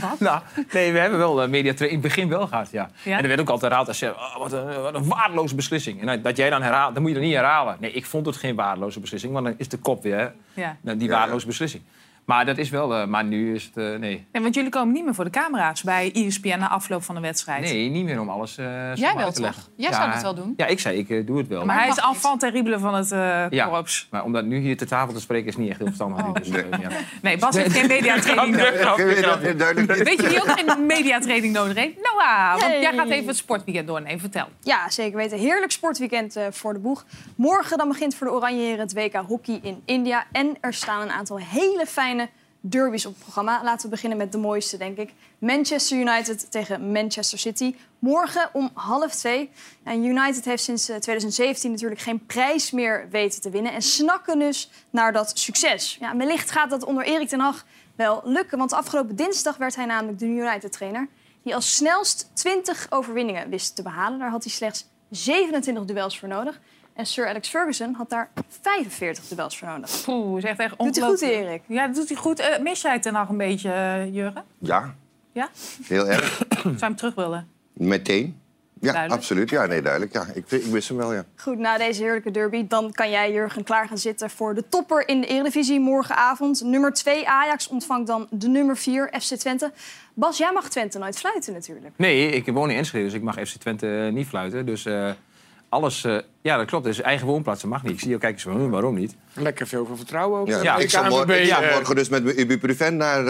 Wat? Nou, nee, we hebben wel uh, mediatraining in het begin wel gehad, ja. ja. En er werd ook altijd herhaald als je, oh, wat, een, wat een waardeloze beslissing. En dat jij dan herhaalt, dan moet je dat niet herhalen. Nee, ik vond het geen waardeloze beslissing, want dan is de kop weer, hè, ja. die ja, waardeloze ja. beslissing. Maar dat is wel, uh, maar nu is het, uh, nee. En want jullie komen niet meer voor de camera's bij E S P N na afloop van de wedstrijd. Nee, niet meer om alles uh, jij wel te leggen. Jij ja, zou het wel doen. Ja, ik zei, ik uh, doe het wel. Maar, maar hij is enfant terrible van het uh, ja. korps. Maar om dat nu hier te tafel te spreken is niet echt heel verstandig. Oh. Dus, uh, ja. Nee, Bas heeft geen mediatraining nodig. Weet je die ook geen mediatraining nodig heeft? Noah, want jij gaat even het sportweekend doornemen. Vertel. Ja, zeker weten. Heerlijk sportweekend uh, voor de boeg. Morgen dan begint voor de Oranjeheren het W K hockey in India. En er staan een aantal hele fijne derbies op het programma. Laten we beginnen met de mooiste, denk ik. Manchester United tegen Manchester City. Morgen om half twee. En United heeft sinds twintig zeventien natuurlijk geen prijs meer weten te winnen. En snakken dus naar dat succes. Ja, wellicht gaat dat onder Erik ten Hag wel lukken. Want afgelopen dinsdag werd hij namelijk de United-trainer... die als snelst twintig overwinningen wist te behalen. Daar had hij slechts zevenentwintig duels voor nodig... En Sir Alex Ferguson had daar vijfenveertig duels voor nodig. Oeh, is echt echt ongelooflijk. Doet hij goed, Erik? Ja, dat doet hij goed. Uh, mis jij ten nog een beetje, uh, Jurgen? Ja. Ja? Heel erg. Zou hem terug willen? Meteen. Ja, duidelijk. Absoluut. Ja, nee, duidelijk. Ja, ik, ik wist hem wel, ja. Goed, na deze heerlijke derby, dan kan jij, Jurgen, klaar gaan zitten... voor de topper in de Eredivisie morgenavond. Nummer twee Ajax ontvangt dan de nummer vier F C Twente. Bas, jij mag Twente nooit fluiten, natuurlijk. Nee, ik woon in Enschede, dus ik mag F C Twente niet fluiten. Dus... Uh... Alles, uh, ja, dat klopt. Dus eigen woonplaats, dat mag niet. Ik zie ook kijkers van, waarom niet? Lekker veel van vertrouwen ook. Ja, ja, ik zal morgen, ja, morgen dus met mijn ibuprofen naar uh,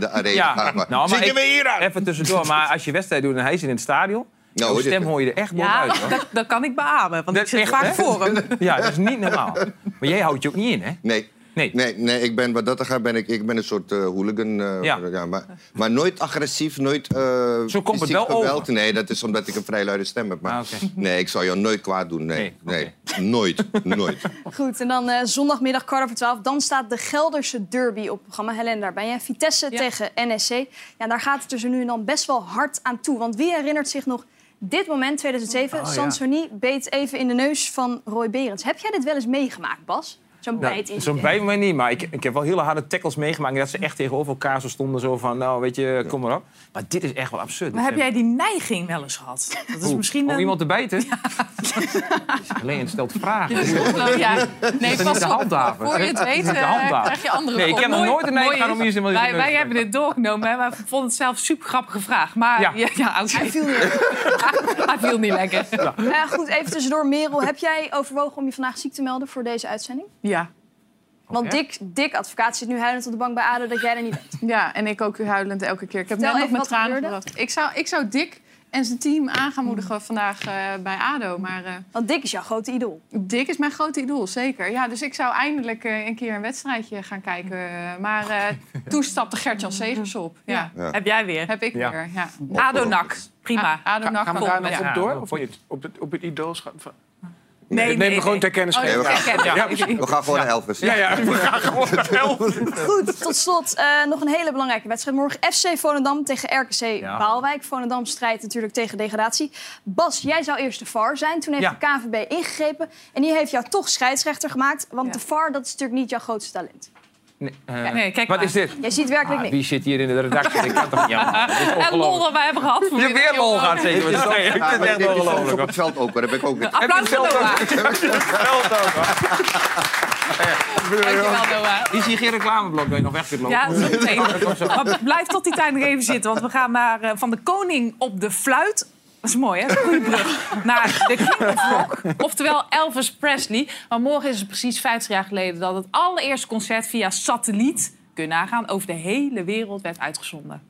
de arena ja, gaan. Maar. Nou, maar Zitten ik, we hier aan? Even tussendoor, maar als je wedstrijd doet en hij zit in het stadion... Nou, de stem hoor je er echt bot ja, uit. Dat, dat kan ik beamen, want dat, ik zit vaak hè? voor hem. Ja, dat is niet normaal. Maar jij houdt je ook niet in, hè? Nee. Nee. Nee, nee, ik ben wat dat gaat, ben ik, ik ben een soort uh, hooligan. Uh, ja. Ja, maar, maar nooit agressief, nooit uh, Zo komt het wel geweld. Over. Nee, dat is omdat ik een vrij luide stem heb. Maar ah, okay. Nee, ik zou jou nooit kwaad doen. Nee, nee, okay. nee. nooit, nooit. Goed, en dan uh, zondagmiddag kwart over twaalf. Dan staat de Gelderse derby op het programma. Helen, daar ben je. Vitesse ja. tegen N S C. Ja, daar gaat het dus nu en dan best wel hard aan toe. Want wie herinnert zich nog dit moment, tweeduizend zeven? Oh, Sansoni ja. beet even in de neus van Roy Berens. Heb jij dit wel eens meegemaakt, Bas? Zo'n bijt nou, Zo'n bijt me niet, maar ik, ik heb wel hele harde tackles meegemaakt... dat ze echt tegenover elkaar zo stonden, zo van, nou, weet je, kom maar op. Maar dit is echt wel absurd. Maar heb jij die neiging wel eens gehad? Dat is o, misschien om een... iemand te bijten? Ja. Alleen stelt vragen. Dus, ja. Nee, ik was op, voor je het weet, uh, krijg je andere Nee, ik heb nog nooit een neiging gehad om hier iemand wij, wij hebben dit doorgenomen, hè, maar we vonden het zelf super grappig gevraagd. Maar ja. Ja, ja, als... hij, viel niet... hij viel niet lekker. Ja. Uh, goed, even tussendoor, Merel. Heb jij overwogen om je vandaag ziek te melden voor deze uitzending? Ja. Want Dick, Dick Advocaat zit nu huilend op de bank bij A D O dat jij er niet bent. Ja, en ik ook huilend elke keer. Ik heb Stel net nog mijn tranen gebracht. Ik zou, ik zou Dick en zijn team aan gaan moedigen vandaag uh, bij A D O. Maar, uh, Want Dick is jouw grote idool. Dick is mijn grote idool, zeker. Ja, dus ik zou eindelijk uh, een keer een wedstrijdje gaan kijken. Uh, maar uh, toen stapte Gert-Jan Segers op. Ja. Ja. Ja. Heb jij weer? Heb ik ja. weer, ja. A D O N A C, prima. A D O N A C. Gaan we daar nog op door? Of niet? Op het, op het idoolschap? Nee, nee, nee, neem nee, gewoon nee. ter kennis. Oh, ja, we, gaan, ja. Ja, we gaan gewoon naar Elvis. Ja, ja, we gaan gewoon naar Elvis. Goed, tot slot uh, nog een hele belangrijke wedstrijd. Morgen F C Volendam tegen R K C ja. Waalwijk. Volendam strijdt natuurlijk tegen degradatie. Bas, jij zou eerst de V A R zijn. Toen heeft ja. de K N V B ingegrepen. En die heeft jou toch scheidsrechter gemaakt. Want ja. de V A R, dat is natuurlijk niet jouw grootste talent. Nee, uh, ja, nee, kijk wat maar. Is dit? Jij ziet werkelijk ah, niks. Wie zit hier in de redactie? Ik kan toch niet aan. En lol wij hebben gehad. Je weer lol gaat zeker. Ja, nee, ik vind het echt ongelooflijk. Op het veld ook, hoor. Dat heb ik ook niet. Applaus voor Noah. Dankjewel, Noah. Is hier geen reclameblok dat je nog weg kunt lopen? Ja, dat is meteen. Maar blijf tot die tijd nog even zitten. Want we gaan maar uh, van de koning op de fluit. Dat is mooi, hè? Goeie brug. Naar de kindervlog. Oftewel Elvis Presley. Maar morgen is het precies vijftig jaar geleden dat het allereerste concert via satelliet, kun je nagaan, over de hele wereld werd uitgezonden.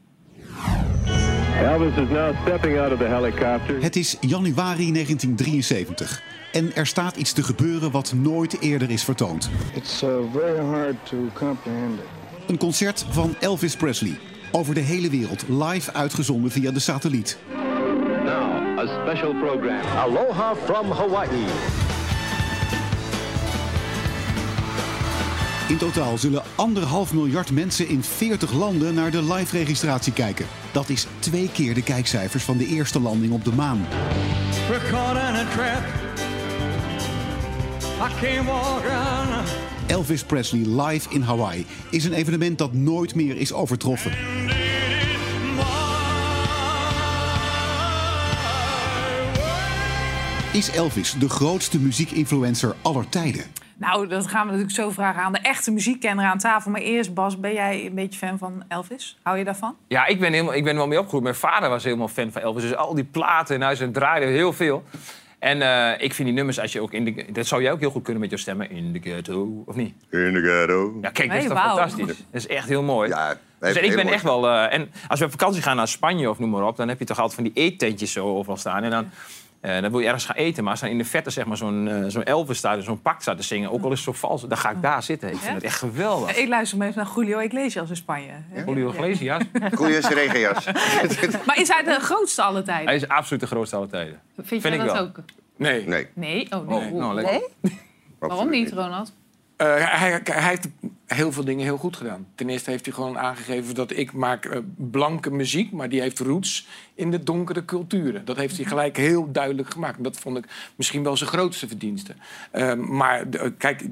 Elvis is now stepping out of the helicopter. Het is januari negentien drieënzeventig. En er staat iets te gebeuren wat nooit eerder is vertoond. It's uh, very hard to comprehend it. Een concert van Elvis Presley. Over de hele wereld, live uitgezonden via de satelliet. Now, a special program. Aloha from Hawaii. In totaal zullen anderhalf miljard mensen in veertig landen naar de live-registratie kijken. Dat is twee keer de kijkcijfers van de eerste landing op de maan. Elvis Presley live in Hawaii is een evenement dat nooit meer is overtroffen. Is Elvis de grootste muziekinfluencer aller tijden? Nou, dat gaan we natuurlijk zo vragen aan de echte muziekkenner aan tafel. Maar eerst, Bas, ben jij een beetje fan van Elvis? Hou je daarvan? Ja, ik ben, helemaal, ik ben er wel mee opgegroeid. Mijn vader was helemaal fan van Elvis. Dus al die platen in huis en draaide heel veel. En uh, ik vind die nummers, als je ook in de, dat zou jij ook heel goed kunnen met jouw stemmen. In de ghetto, of niet? In de ghetto. Ja, kijk, dat is toch hey, wow. fantastisch. Dat is echt heel mooi. Ja, dus ik ben mooi. echt wel... Uh, en als we op vakantie gaan naar Spanje of noem maar op, dan heb je toch altijd van die eettentjes zo overal staan. En dan... Ja. Uh, dan wil je ergens gaan eten, maar als dan in de verte zeg maar, zo'n, uh, zo'n Elvis staat, zo'n pak staat te zingen, ook al is het zo vals, dan ga ik daar zitten. Ik vind ja? het echt geweldig. Ik luister me even naar Julio Iglesias in Spanje. Ja? Julio Iglesias? Julio Iglesias. Maar is hij de grootste alle tijden? Hij is absoluut de grootste alle tijden. Vind je dat wel. ook? Nee. Nee? Nee? Oh, nee. Oh, nou, nee? Waarom niet, Ronald? Uh, hij, hij heeft heel veel dingen heel goed gedaan. Ten eerste heeft hij gewoon aangegeven dat ik maak uh, blanke muziek, maar die heeft roots in de donkere culturen. Dat heeft hij gelijk heel duidelijk gemaakt. Dat vond ik misschien wel zijn grootste verdienste. Uh, maar de, kijk,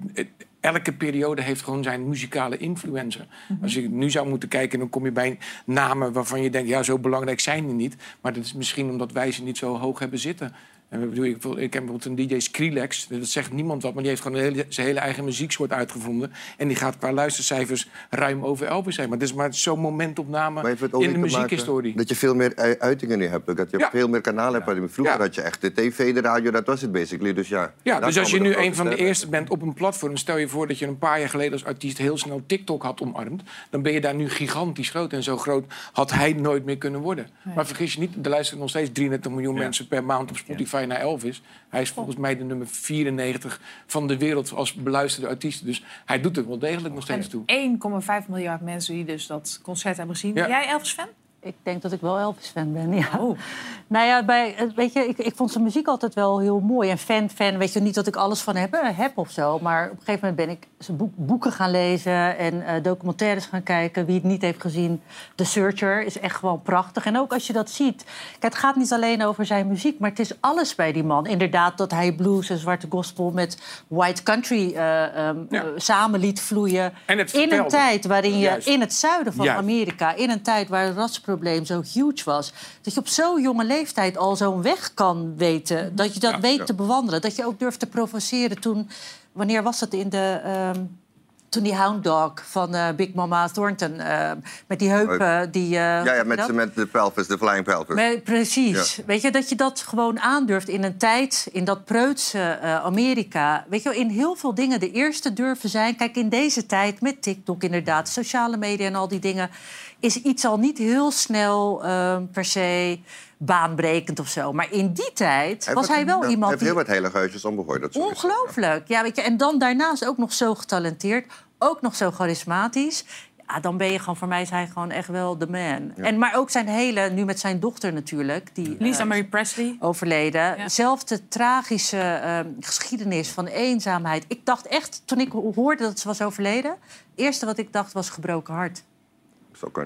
elke periode heeft gewoon zijn muzikale influencer. Mm-hmm. Als je nu zou moeten kijken, dan kom je bij namen waarvan je denkt, ja, zo belangrijk zijn die niet. Maar dat is misschien omdat wij ze niet zo hoog hebben zitten. En bedoel, ik, ik heb bijvoorbeeld een D J Skrillex, dat zegt niemand wat, maar die heeft gewoon een hele, zijn hele eigen muzieksoort uitgevonden. En die gaat qua luistercijfers ruim over Elvis zijn. Maar het is maar zo'n momentopname in de muziekhistorie. Dat je veel meer uitingen nu hebt, dat je ja. veel meer kanalen hebt. Ja. Vroeger ja. had je echt de tv, de radio, dat was het basically. Dus ja, ja dus als je nu een van de eerste bent op een platform, stel je voor dat je een paar jaar geleden als artiest heel snel TikTok had omarmd, dan ben je daar nu gigantisch groot. En zo groot had hij nooit meer kunnen worden. Nee. Maar vergis je niet, er luisteren nog steeds drieëndertig miljoen ja. mensen per maand op Spotify. Ja. Naar Elvis. Hij is volgens mij de nummer vierennegentig van de wereld als beluisterde artiest. Dus hij doet het wel degelijk nog steeds toe. één komma vijf miljard mensen die dus dat concert hebben gezien. Ja. Ben jij Elvis-fan? Ik denk dat ik wel Elvis-fan ben, ja. Oh. Nou ja, bij, weet je, ik, ik vond zijn muziek altijd wel heel mooi. En fan, fan, weet je, niet dat ik alles van heb, heb of zo. Maar op een gegeven moment ben ik zijn boek, boeken gaan lezen en uh, documentaires gaan kijken. Wie het niet heeft gezien, The Searcher, is echt gewoon prachtig. En ook als je dat ziet, kijk, het gaat niet alleen over zijn muziek, maar het is alles bij die man. Inderdaad, dat hij blues en zwarte gospel met white country uh, um, ja. uh, samen liet vloeien. En het vertelde. In een tijd waarin je Juist. in het zuiden van Juist. Amerika, in een tijd waar het rasprobleem zo huge was, dat je op zo'n jonge leeftijd al zo'n weg kan weten, dat je dat ja, weet ja. te bewandelen, dat je ook durft te provoceren. Toen, wanneer was dat in de um, toen die Hound Dog van uh, Big Mama Thornton uh, met die heupen die uh, ja ja met, met de pelvis, de flying pelvis. Met, precies, ja. weet je dat je dat gewoon aandurft in een tijd in dat preutse uh, Amerika, weet je, in heel veel dingen de eerste durven zijn. Kijk, in deze tijd met TikTok inderdaad, sociale media en al die dingen, is iets al niet heel snel uh, per se baanbrekend of zo. Maar in die tijd was hij wel iemand die... Hij heeft heel wat hele geusjes onbehoord. Ongelooflijk. Ja, weet je, en dan daarnaast ook nog zo getalenteerd. Ook nog zo charismatisch. Ja, dan ben je gewoon, voor mij is hij gewoon echt wel de man. Ja. En, maar ook zijn hele, nu met zijn dochter natuurlijk. Die, Lisa uh, Marie Presley. Overleden. Ja. Zelfde tragische uh, geschiedenis van eenzaamheid. Ik dacht echt, toen ik hoorde dat ze was overleden... het eerste wat ik dacht was gebroken hart.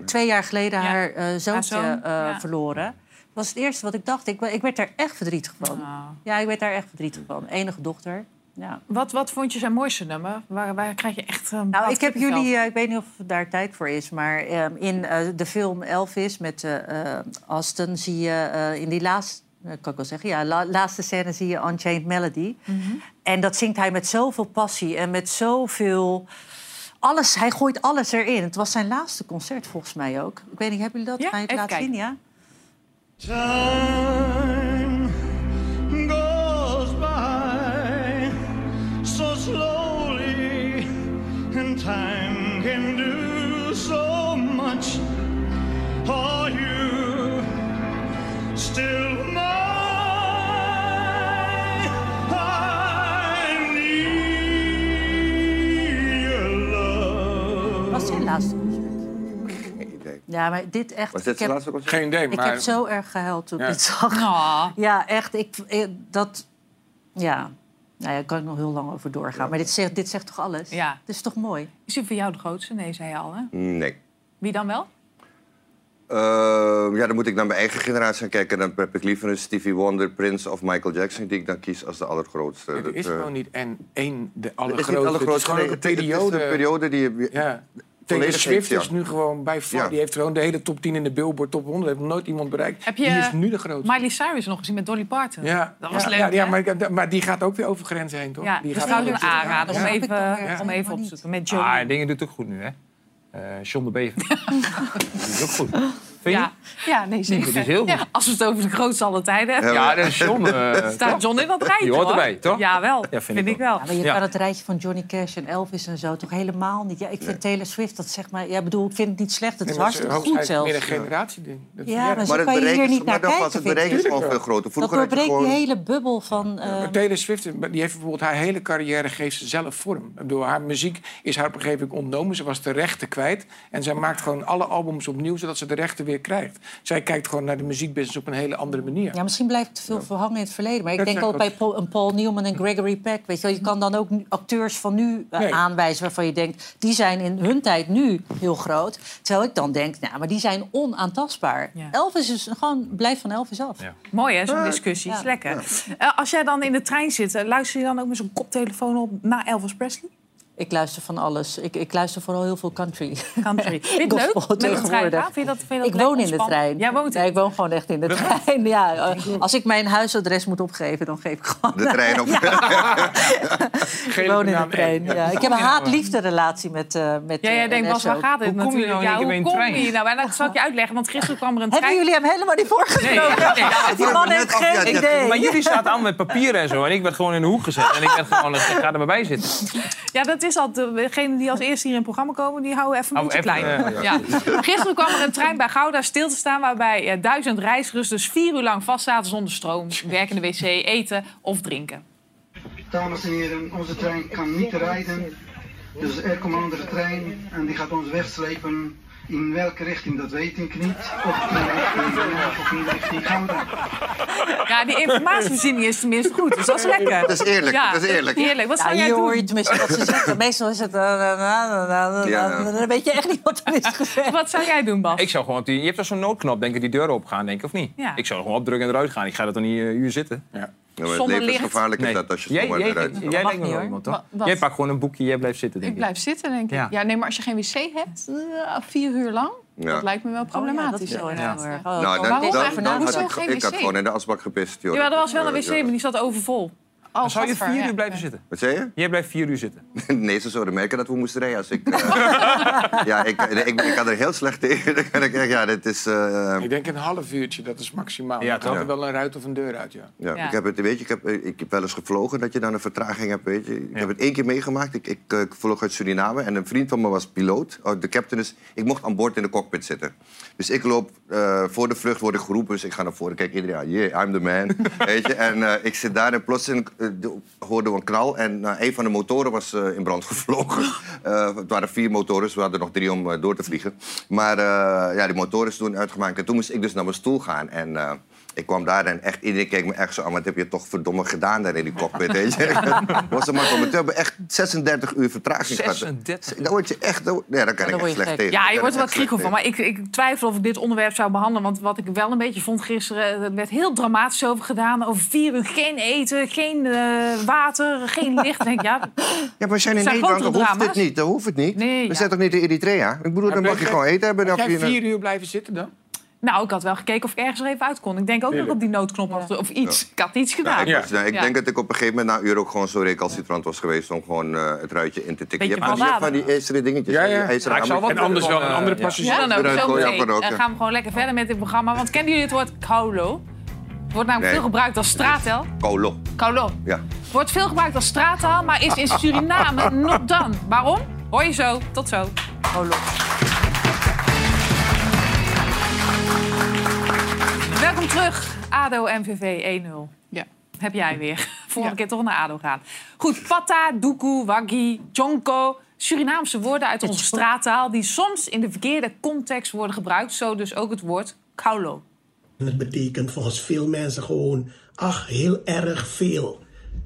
Twee jaar geleden ja. haar uh, zoontje ja, zo. uh, ja. verloren. Dat was het eerste wat ik dacht. Ik, ik werd daar echt verdrietig van. Oh. Ja, ik werd daar echt verdrietig van. Enige dochter. Ja. Wat, wat vond je zijn mooiste nummer? Waar, waar krijg je echt... Um, nou, ik heb jullie... Uh, ik weet niet of daar tijd voor is, maar um, in uh, de film Elvis met uh, Aston zie je uh, in die laatste... Uh, kan ik wel zeggen, ja, la, laatste scène zie je Unchained Melody. Mm-hmm. En dat zingt hij met zoveel passie en met zoveel... Alles, hij gooit alles erin. Het was zijn laatste concert volgens mij ook. Ik weet niet, hebben jullie dat? Ga je het laten zien, ja? Time goes by so slowly and time can do so much. Are you still laatste concert. Geen idee. Ja, maar dit echt... Was dit ik heb, laatste concert? Geen idee, maar... Ik heb zo erg gehuild toen ja. ik dit zag. Oh. Ja, echt. Ik, dat... Ja. Nou ja, daar kan ik nog heel lang over doorgaan. Ja. Maar dit zegt, dit zegt toch alles? Ja. Dit is toch mooi? Is hij voor jou de grootste? Nee, zei je al, hè? Nee. Wie dan wel? Uh, ja, dan moet ik naar mijn eigen generatie gaan kijken. Dan heb ik liever een Stevie Wonder, Prince of Michael Jackson... die ik dan kies als de allergrootste. Het is gewoon uh, niet en één de allergrootste. Het is allergrootste. Het is gewoon een periode. Het is de periode die je... Ja. Taylor Swift is nu gewoon bij far. Ja. Die heeft gewoon de hele top tien in de Billboard top honderd. Dat heeft nog nooit iemand bereikt. Heb je die is nu de grootste. Miley Cyrus nog gezien met Dolly Parton? Ja, dat was ja, leuk. Ja, ja maar, maar die gaat ook weer over grenzen heen, toch? Ja, die dus gaat zou je aanraden om even, ja. om even op te zoeken. Met Jurgen. Ah, dingen doet ook goed nu, hè? Uh, John de Bever. Dat is ook goed. Vind je? Ja. ja, nee, zeker. Die is heel goed. Ja, als we het over de grootste aller tijden hebben. Ja, dat is John. Uh, Staat John in dat rijtje, die hoort hoor. Erbij, toch? Ja, wel. Ja, vind, vind ik wel. Ja, maar je ja. kan het rijtje van Johnny Cash en Elvis en zo toch helemaal niet... Ja, ik vind nee. Taylor Swift, dat zeg maar... Ja, bedoel, ik vind het niet slecht, het is nee, hartstikke goed zelfs. Het is meer een generatieding. Ja, ja, maar zo kan je hier niet naar kijken. Maar het bereik is al veel groter. Dat doorbreekt die hele bubbel van... Taylor Swift, die heeft bijvoorbeeld haar hele carrière geeft ze zelf vorm. Haar muziek is haar op een gegeven moment ontnomen. Ze was de rechten kwijt. En zij maakt gewoon alle albums opnieuw, zodat ze de rechten weer krijgt. Zij kijkt gewoon naar de muziekbusiness op een hele andere manier. Ja, misschien blijft het veel ja. hangen in het verleden. Maar ik dat denk ook bij Paul, Paul Newman en Gregory Peck. Weet je wel, je kan dan ook acteurs van nu uh, nee. aanwijzen waarvan je denkt... die zijn in hun tijd nu heel groot. Terwijl ik dan denk, nou, maar die zijn onaantastbaar. Ja. Elvis is gewoon, blijft van Elvis af. Ja. Mooi, hè, zo'n discussie. Ja. Is lekker. Ja. Uh, als jij dan in de trein zit, uh, luister je dan ook met zo'n koptelefoon op naar Elvis Presley? Ik luister van alles. Ik, ik luister vooral heel veel country. Country. Vind je het leuk? Met de trein, ja? Vind je dat, vind je dat ik leuk, woon in ontspannen? De trein. Jij woont in? Nee, ik woon gewoon echt in de trein. Ja, als ik mijn huisadres moet opgeven, dan geef ik gewoon... De trein op. Ja. Ja. Ik woon in de trein. Ja. Ik heb een haat-liefde-relatie met, uh, met ja, jij uh, denkt, Bas, waar gaat dit natuurlijk? Hoe kom je nou in een trein? Hoe kom je nou? Dat zal ik je uitleggen, want gisteren kwam er een trein... Hebben jullie hem helemaal niet voorgesproken? Nee. Die man heeft geen idee. Maar jullie zaten allemaal met papieren en zo. En ik werd gewoon in de hoek gezet. En ik werd gewoon, ga er maar bij zitten. Ja, dat is al degene die als eerste hier in het programma komen, die houden even een oh, beetje even, klein. Uh, ja. Ja. Gisteren kwam er een trein bij Gouda stil te staan waarbij eh, duizend reizigers dus vier uur lang vast zaten zonder stroom, werkende wc, eten of drinken. Dames en heren, onze trein kan niet rijden, dus er komt een andere trein en die gaat ons wegslepen. In welke richting, dat weet ik niet. Of in richting, richting Gouda. Ja, die informatievoorziening is tenminste goed, dus dat is lekker. Dat is eerlijk, ja, dat is eerlijk. Eerlijk. Wat zou ja, jij doen? Je hoort tenminste wat ze zeggen. Meestal is het... Uh, uh, uh, uh, ja. Dan weet je echt niet wat er is gezegd. Wat zou jij doen, Bas? Ik zou gewoon... Die, je hebt toch zo'n noodknop, denk ik, die deuren opgaan, denk ik, of niet? Ja. Ik zou gewoon opdrukken en eruit gaan. Ik ga dat dan niet een uur zitten. Ja. Ja, het zonder leven licht. Is gevaarlijk nee. dat als je zomaar eruit... Jij, jij lijkt me wel iemand, toch? Wat? Jij pakt gewoon een boekje, jij blijft zitten, denk ik. Ik blijf zitten, denk ik. Ja, ja nee, maar als je geen wc hebt, uh, vier uur lang... Ja. Dat lijkt me wel problematisch. Oh, ja, dat is ja. Ja. Nou, dan, waarom dan, dan, dan had ik, ik had gewoon in de asbak gepist. Joh. Ja, er was wel een wc, maar die zat overvol. Oh, dan zou je vier uur ja. blijven zitten. Wat zei je? Jij blijft vier uur zitten. Nee, ze zouden merken dat we moesten rijden. Als ik, uh, ja, ik, ik, ik, ik had er heel slecht tegen. Ja, dit is, uh, ik denk een half uurtje, dat is maximaal. Ja, toch? Ja. Wel een ruit of een deur uit, ja. ja, ja. Ik, heb het, weet je, ik, heb, ik heb wel eens gevlogen dat je dan een vertraging hebt. Weet je. Ik ja. heb het één keer meegemaakt. Ik, ik, ik vloog uit Suriname en een vriend van me was piloot. De captain is... Ik mocht aan boord in de cockpit zitten. Dus ik loop... Uh, voor de vlucht word ik geroepen, dus ik ga naar voren. Kijk, iedereen aan. Yeah, I'm the man. Weet je. En uh, ik zit daar en plotseling... hoorden we een knal en uh, een van de motoren was uh, in brand gevlogen. Uh, het waren vier motoren, dus we hadden er nog drie om uh, door te vliegen. Maar uh, ja, die motoren zijn toen uitgemaakt en toen moest ik dus naar mijn stoel gaan. En uh, ik kwam daar en echt iedereen keek me echt zo aan. Wat heb je toch verdomme gedaan daar in die cockpit, weet je? Was er maar komen. We hebben echt zesendertig uur vertraging gehad. zesendertig Dan word je echt... Dan, ja, daar kan ja, ik echt slecht gek. tegen. Ja, je wordt er wat kriekel van. Maar ik, ik twijfel of ik dit onderwerp zou behandelen. Want wat ik wel een beetje vond gisteren... Er werd heel dramatisch over gedaan. Over vier uur geen eten, geen uh, water, geen licht. Denk, ja, ja, maar we zijn in Nederland. Dan hoeft het niet. Dat hoeft het niet. Nee, we ja. zijn toch niet in Eritrea? Ik bedoel, ja, dan mag je gewoon eten hebben. Als jij vier uur blijven zitten dan? Nou, ik had wel gekeken of ik ergens er even uit kon. Ik denk ook nog op die noodknop had, of iets. Ja. Ik had iets gedaan. Ja, ik, ja. ik denk dat ik op een gegeven moment na een uur ook gewoon zo recalcitrant was geweest... om gewoon uh, het ruitje in te tikken. Beetje je hebt van, van die eerste dingetjes. Ja, ja. Die ja, ik zal wat en anders wel een andere passagier. Ja, dan ook. Zo meteen uh, gaan we gewoon lekker verder met dit programma. Want kennen jullie het woord kaulo? Wordt namelijk nee. veel gebruikt als straattaal. Kaulo. Kaulo. Ja. Wordt veel gebruikt als straattaal, maar is in Suriname not done. Waarom? Hoor je zo. Tot zo. Kaulo. Welkom terug, A D O M V V één nul. Ja. Heb jij weer. Volgende ja. keer toch naar A D O gaan. Goed, pata, doekoe, waggie, jonko. Surinaamse woorden uit onze straattaal... die soms in de verkeerde context worden gebruikt. Zo dus ook het woord kaulo. Het betekent volgens veel mensen gewoon... ach, heel erg veel.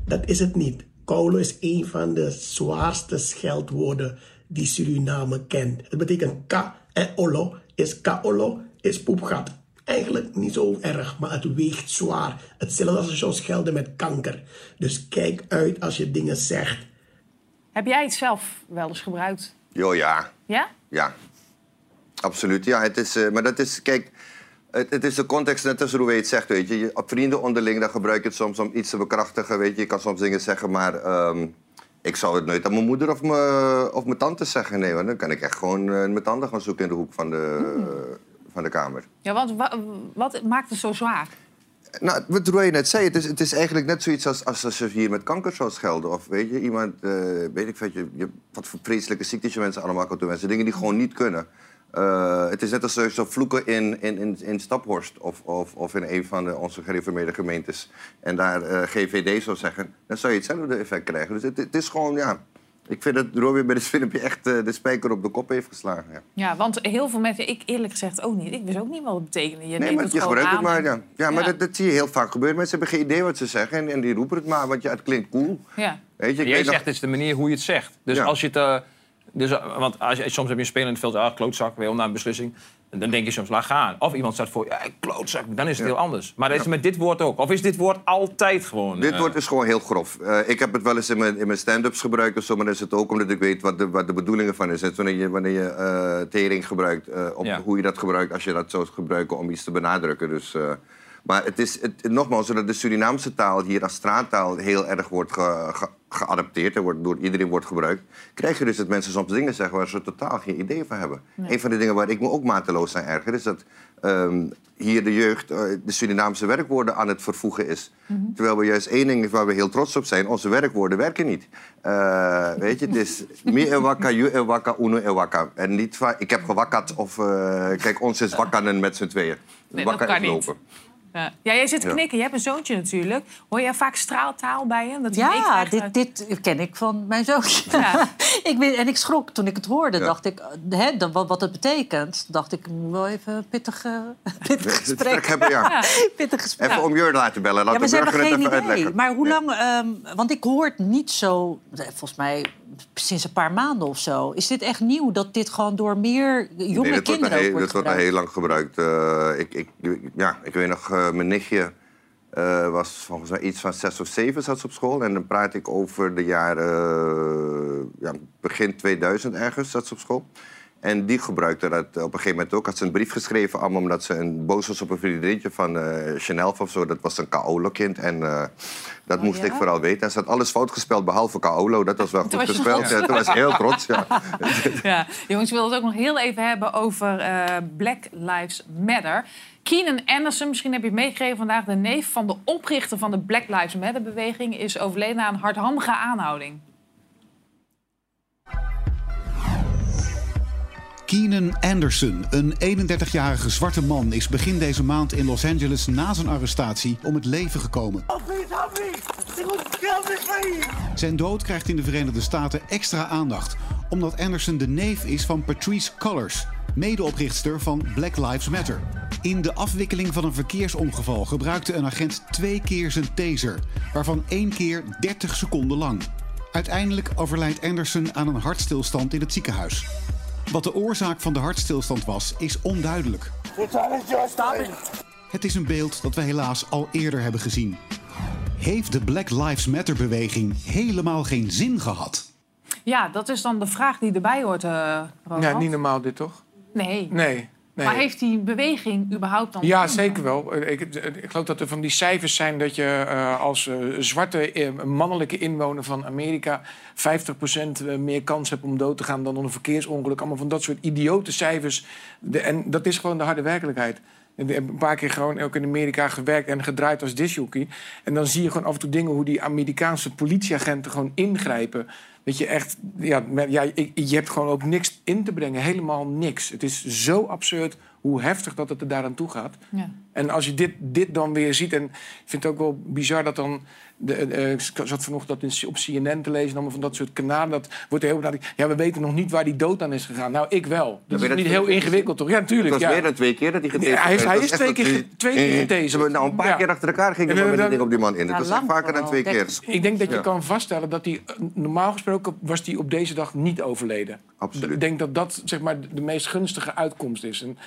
Dat is het niet. Kaulo is een van de zwaarste scheldwoorden die Suriname kent. Het betekent ka en olo is kaolo is poepgat. Eigenlijk niet zo erg, maar het weegt zwaar. Hetzelfde als je zou schelden met kanker. Dus kijk uit als je dingen zegt. Heb jij het zelf wel eens gebruikt? Jo, ja. Ja? Ja. Absoluut, ja. Het is, uh, maar dat is, kijk... Het, het is de context, net als hoe je het zegt, weet je. je vrienden onderling, dan gebruik je het soms om iets te bekrachtigen, weet je. Je kan soms dingen zeggen, maar... Um, ik zou het nooit aan mijn moeder of mijn, of mijn tante zeggen, nee. Want dan kan ik echt gewoon uh, mijn tanden gaan zoeken in de hoek van de... Mm. Uh, van de Kamer. Ja, want wa- wat maakt het zo zwaar? Nou, wat Roy net zei, het is, het is eigenlijk net zoiets als, als als je hier met kanker zou schelden. Of weet je, iemand, uh, weet ik wat, je, je, wat voor vreselijke ziektes je mensen allemaal kan doen. Mensen, dingen die gewoon niet kunnen. Uh, het is net als zo vloeken in, in, in, in Staphorst of, of, of in een van de, onze gereformeerde gemeentes. En daar uh, G V D zou zeggen, dan zou je hetzelfde effect krijgen. Dus het, het is gewoon, ja... Ik vind dat Robbie bij dit filmpje echt uh, de spijker op de kop heeft geslagen. Ja, ja, want heel veel mensen, ik eerlijk gezegd ook niet. Ik wist ook niet wat het betekende. Je nee, maar het je gebruikt aan. het maar. Ja, ja maar ja. Dat, dat zie je heel vaak gebeuren. Mensen hebben geen idee wat ze zeggen en, en die roepen het maar, want ja, het klinkt cool. Ja. Weet je, ik jij weet zegt, nog... het is de manier hoe je het zegt. Dus ja. als je het... Uh, dus, want als je, soms heb je een speler in het veld, ah, klootzak, weer om naar een beslissing. Dan denk je soms, laat gaan. Of iemand staat voor, ja, klootzak, dan is het ja. heel anders. Maar dat is ja. met dit woord ook. Of is dit woord altijd gewoon... Dit uh... woord is gewoon heel grof. Uh, ik heb het wel eens in mijn, in mijn stand-ups gebruikt of zo, maar dan is het ook omdat ik weet wat de, wat de bedoeling ervan is. Het, wanneer je, wanneer je uh, tering gebruikt, uh, op ja. hoe je dat gebruikt, als je dat zou gebruiken om iets te benadrukken. Dus, uh, maar het is, het, nogmaals, zodat de Surinaamse taal hier als straattaal heel erg wordt ge, ge, geadapteerd en wordt, door iedereen wordt gebruikt, krijg je dus dat mensen soms dingen zeggen waar ze totaal geen idee van hebben. Nee. Een van de dingen waar ik me ook mateloos aan erger is dat um, hier de jeugd uh, de Surinaamse werkwoorden aan het vervoegen is. Mm-hmm. Terwijl we juist één ding waar we heel trots op zijn, onze werkwoorden werken niet. Uh, weet je, het is mi e waka, ju e waka, unu e waka. En niet van, ik heb gewakkat of uh, kijk, ons is wakkanen met z'n tweeën. Nee, wakka dat kan is lopen. Niet. Ja, jij zit te knikken. Je hebt een zoontje natuurlijk. Hoor jij vaak straaltaal bij hem? Dat hij ja, dit, dit ken ik van mijn zoontje. Ja. ik ben, en ik schrok toen ik het hoorde. Ja. Dacht ik, hè, dan, wat, wat het betekent, dacht ik, wel even pittig, uh, pittig gesprek. Hebben, ja. Ja. Pittig gesprek. Even om Jurgen laten bellen. Laat ja, we de burger het even uitleggen. Maar hoe lang... Um, want ik hoor het niet zo... Volgens mij sinds een paar maanden of zo. Is dit echt nieuw dat dit gewoon door meer jonge nee, kinderen wordt gebruikt? Dat wordt al heel lang gebruikt. Uh, ik, ik, ja, ik weet nog... Uh, mijn nichtje uh, was volgens mij iets van zes of zeven, zat ze op school. En dan praat ik over de jaren... Uh, ja, begin tweeduizend ergens zat ze op school. En die gebruikte dat op een gegeven moment ook. Had ze een brief geschreven, allemaal omdat ze een boos was op een vriendinnetje van uh, Chanel of zo. Dat was een Kaolo-kind en uh, dat oh, moest ja? ik vooral weten. En ze had alles fout gespeeld behalve Kaolo. Dat was wel goed gespeeld. Ja. Ja, toen was ik heel trots. Ja. Ja. Jongens, we willen het ook nog heel even hebben over uh, Black Lives Matter. Keenan Anderson, misschien heb je het meegekregen vandaag. De neef van de oprichter van de Black Lives Matter-beweging is overleden na een hardhandige aanhouding. Keenan Anderson, een eenendertigjarige zwarte man, is begin deze maand in Los Angeles na zijn arrestatie om het leven gekomen. Zijn dood krijgt in de Verenigde Staten extra aandacht, omdat Anderson de neef is van Patrice Cullors, medeoprichter van Black Lives Matter. In de afwikkeling van een verkeersongeval gebruikte een agent twee keer zijn taser, waarvan één keer dertig seconden lang. Uiteindelijk overlijdt Anderson aan een hartstilstand in het ziekenhuis. Wat de oorzaak van de hartstilstand was, is onduidelijk. Het is een beeld dat we helaas al eerder hebben gezien. Heeft de Black Lives Matter-beweging helemaal geen zin gehad? Ja, dat is dan de vraag die erbij hoort, uh, Ronald. Ja, niet normaal dit, toch? Nee. Nee. Nee. Maar heeft die beweging überhaupt dan... Ja, zeker wel. Ik, ik geloof dat er van die cijfers zijn dat je uh, als uh, zwarte uh, mannelijke inwoner van Amerika vijftig procent meer kans hebt om dood te gaan dan onder een verkeersongeluk. Allemaal van dat soort idiote cijfers. De, en dat is gewoon de harde werkelijkheid. Ik heb een paar keer gewoon ook in Amerika gewerkt en gedraaid als discjockey. En dan zie je gewoon af en toe dingen hoe die Amerikaanse politieagenten gewoon ingrijpen. Dat je echt, ja, ja, je hebt gewoon ook niks in te brengen, helemaal niks. Het is zo absurd hoe heftig dat het er daaraan toe gaat. Ja. En als je dit, dit dan weer ziet, en ik vind het ook wel bizar dat dan... De, uh, ik zat vanochtend dat op C N N te lezen, allemaal van dat soort kanalen. Dat wordt heel belangrijk. Ja, we weten nog niet waar die dood aan is gegaan. Nou, ik wel. Dat ja, is niet heel ingewikkeld, toch? Ja, natuurlijk. Het was ja. meer dan twee keer dat hij getezen ja, hij, hij is twee keer, die... twee keer getezen. We nou een paar ja. keer achter elkaar gingen we met dat ding op die man in. Ja, dat was vaker dan twee keer. Ik denk dat je ja. kan vaststellen dat hij, normaal gesproken, was hij op deze dag niet overleden. Absoluut. Ik denk dat dat, zeg maar, de meest gunstige uitkomst is. En,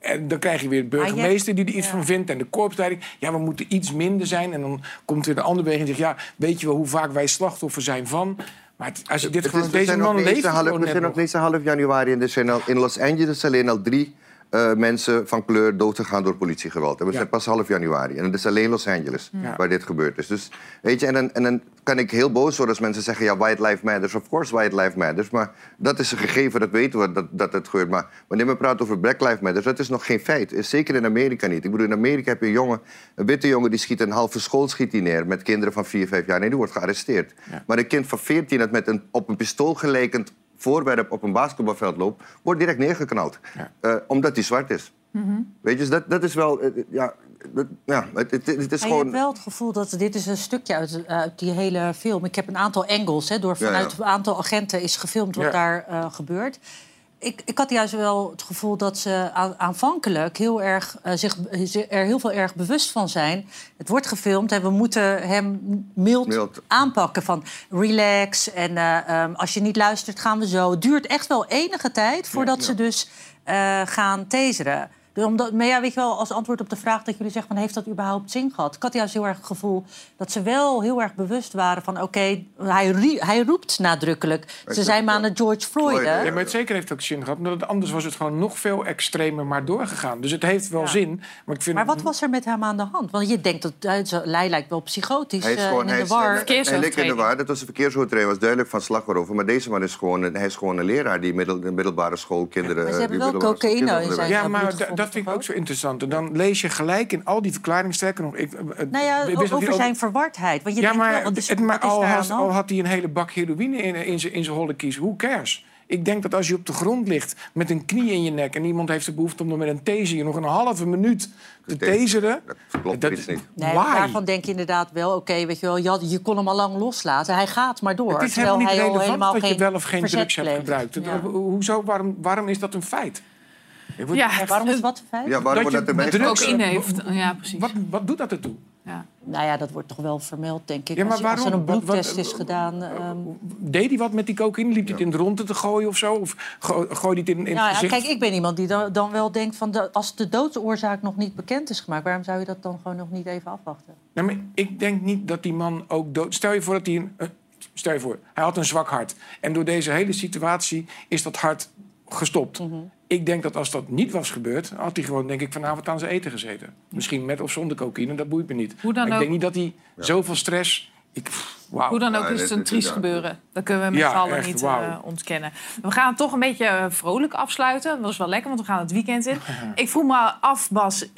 En dan krijg je weer de burgemeester die er iets ja. van vindt en de korpsleiding. Ja, we moeten iets minder zijn. En dan komt weer de andere beweging en zegt... ja, weet je wel hoe vaak wij slachtoffer zijn van... Maar het, als je dit het gewoon... Is, deze man leeft half, We zijn op deze half januari en er zijn al, in Los Angeles alleen al drie... Uh, mensen van kleur doodgegaan door politiegeweld. En we ja. zijn pas half januari. En het is alleen Los Angeles ja. waar dit gebeurd is. Dus, weet je, en dan, en dan kan ik heel boos worden als mensen zeggen... ja, white life matters, of course white life matters. Maar dat is een gegeven, dat weten we, dat, dat het gebeurt. Maar wanneer we praten over black life matters, dat is nog geen feit. Zeker in Amerika niet. Ik bedoel, in Amerika heb je een jongen, een witte jongen... die schiet een halve school schiet die neer met kinderen van vier, vijf jaar. Nee, die wordt gearresteerd. Ja. Maar een kind van veertien dat met een, op een pistool gerekend... voorwerp op een basketbalveld loopt, wordt direct neergeknald. Ja. Uh, omdat hij zwart is. Mm-hmm. Weet je, dus dat, dat is wel... Uh, ja, dat, ja, het, het, het is maar gewoon... Je hebt wel het gevoel dat dit is een stukje uit, uit die hele film. Ik heb een aantal angles, hè, door vanuit ja, ja. een aantal agenten is gefilmd wat ja. daar uh, gebeurt. Ik, ik had juist wel het gevoel dat ze aan, aanvankelijk heel erg, uh, zich, er heel veel erg bewust van zijn. Het wordt gefilmd en we moeten hem mild, mild. aanpakken. Van relax en uh, um, als je niet luistert gaan we zo. Het duurt echt wel enige tijd voordat ja, ja. ze dus uh, gaan taseren. Dus omdat, maar ja, weet je wel, als antwoord op de vraag dat jullie zeggen... Van, heeft dat überhaupt zin gehad? Ik had juist heel erg het gevoel dat ze wel heel erg bewust waren van... oké, okay, hij, hij roept nadrukkelijk. Ze zijn maar aan het George Floyd. Ja, maar het zeker heeft ook zin gehad. Omdat anders was het gewoon nog veel extremer maar doorgegaan. Dus het heeft wel ja. zin. Maar, ik vind maar wat was er met hem aan de hand? Want je denkt dat hij lijkt wel psychotisch. Hij is gewoon in de war. Hij ligt in de war. Dat was een verkeersovertreding. Was duidelijk van slag erover. Maar deze man is gewoon een, hij is gewoon een leraar die middel, middelbare schoolkinderen... Ja, maar ze hebben wel cocaïne in zijn ja, maar dat vind ik ook zo interessant. En dan lees je gelijk in al die verklaringen sterker nog... Ik, nou ja, over zijn ook... verwardheid. Want je ja, maar, wel, dus, het, maar al, had, al had hij een hele bak heroïne in zijn in zijn holle kies. Who cares? Ik denk dat als je op de grond ligt met een knie in je nek... en iemand heeft de behoefte om dan met een taser je nog een halve minuut te taseren... Dat klopt dat, iets niet. Nee, daarvan denk je inderdaad wel, oké, okay, weet je wel... Je, je kon hem al lang loslaten, hij gaat maar door. Het is helemaal niet relevant helemaal dat je wel of geen drugs hebt gebruikt. Ja. Hoezo, waarom, waarom is dat een feit? Ja, echt... waarom is wat feit? Ja, waarom dat je drugs ook in heeft. Ja, precies. Wat, wat doet dat ertoe? Ja. Nou ja, dat wordt toch wel vermeld, denk ik. Ja, maar als, waarom, als er een bloedtest wat, wat, is gedaan... Um... Deed hij wat met die cocaïne? Liep hij ja. het in de ronde te gooien of zo? Of go gooide hij het in, in nou, het gezicht? Ja, kijk, ik ben iemand die dan, dan wel denkt... van de, als de doodsoorzaak nog niet bekend is gemaakt... waarom zou je dat dan gewoon nog niet even afwachten? Nou, maar ik denk niet dat die man ook dood... Stel je voor dat hij... Een, uh, stel je voor, hij had een zwak hart. En door deze hele situatie is dat hart... gestopt. Mm-hmm. Ik denk dat als dat niet was gebeurd, had hij gewoon denk ik vanavond aan zijn eten gezeten. Misschien met of zonder cocaïne, dat boeit me niet. Hoe dan maar ik ook... denk niet dat hij ja. zoveel stress... Ik, wow. Hoe dan ook is het een triest gebeuren. Dat kunnen we met z'n ja, allen niet wow. uh, ontkennen. We gaan het toch een beetje vrolijk afsluiten. Dat is wel lekker, want we gaan het weekend in. Ik vroeg me af, Bas. Uh,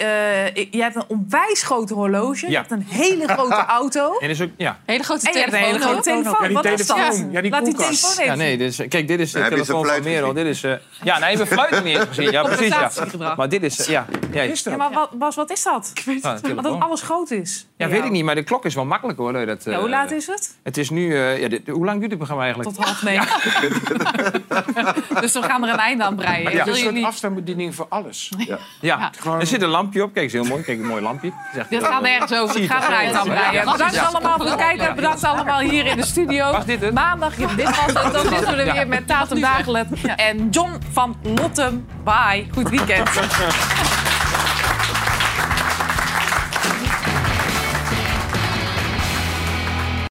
jij hebt een onwijs groot horloge. Ja. Je hebt een hele grote auto. En is ook, ja. Hele grote telefoon. En je hebt een hele grote telefoon. Ja, die Wat telefoon. Is dat? Ja, die Laat die telefoon even. Ja, nee, dit is, kijk, dit is de nou, telefoon van Merel. Dit is, uh, ja, nee, we fluiten niet eens gezien. Ja, precies. Ja. Maar dit is... Uh, ja. Ja, is ja, maar Bas, wat is dat? Ik weet het niet. Dat alles groot is. Ja, weet ik niet, maar de klok is wel makkelijk hoor. Ja, hoe laat is het? Het is nu... Uh, ja, dit, hoe lang duurt het programma eigenlijk? Tot half negen. Ja. Dus we gaan er een einde aan breien. Ja. Het is een afstandsbediening voor alles. Ja. Ja. Ja. Ja. Er zit een lampje op. Kijk, is heel mooi. Kijk, een mooi lampje. Dit heel gaat nergens over. Het gaat er eind aan breien. Ja. Bedankt allemaal voor het kijken. Bedankt allemaal hier in de studio. Was dit het? Maandag. Ja, dit was het. Dan zitten we er weer met Tatum Dagelet en John van Lottem. Bye. Goed weekend.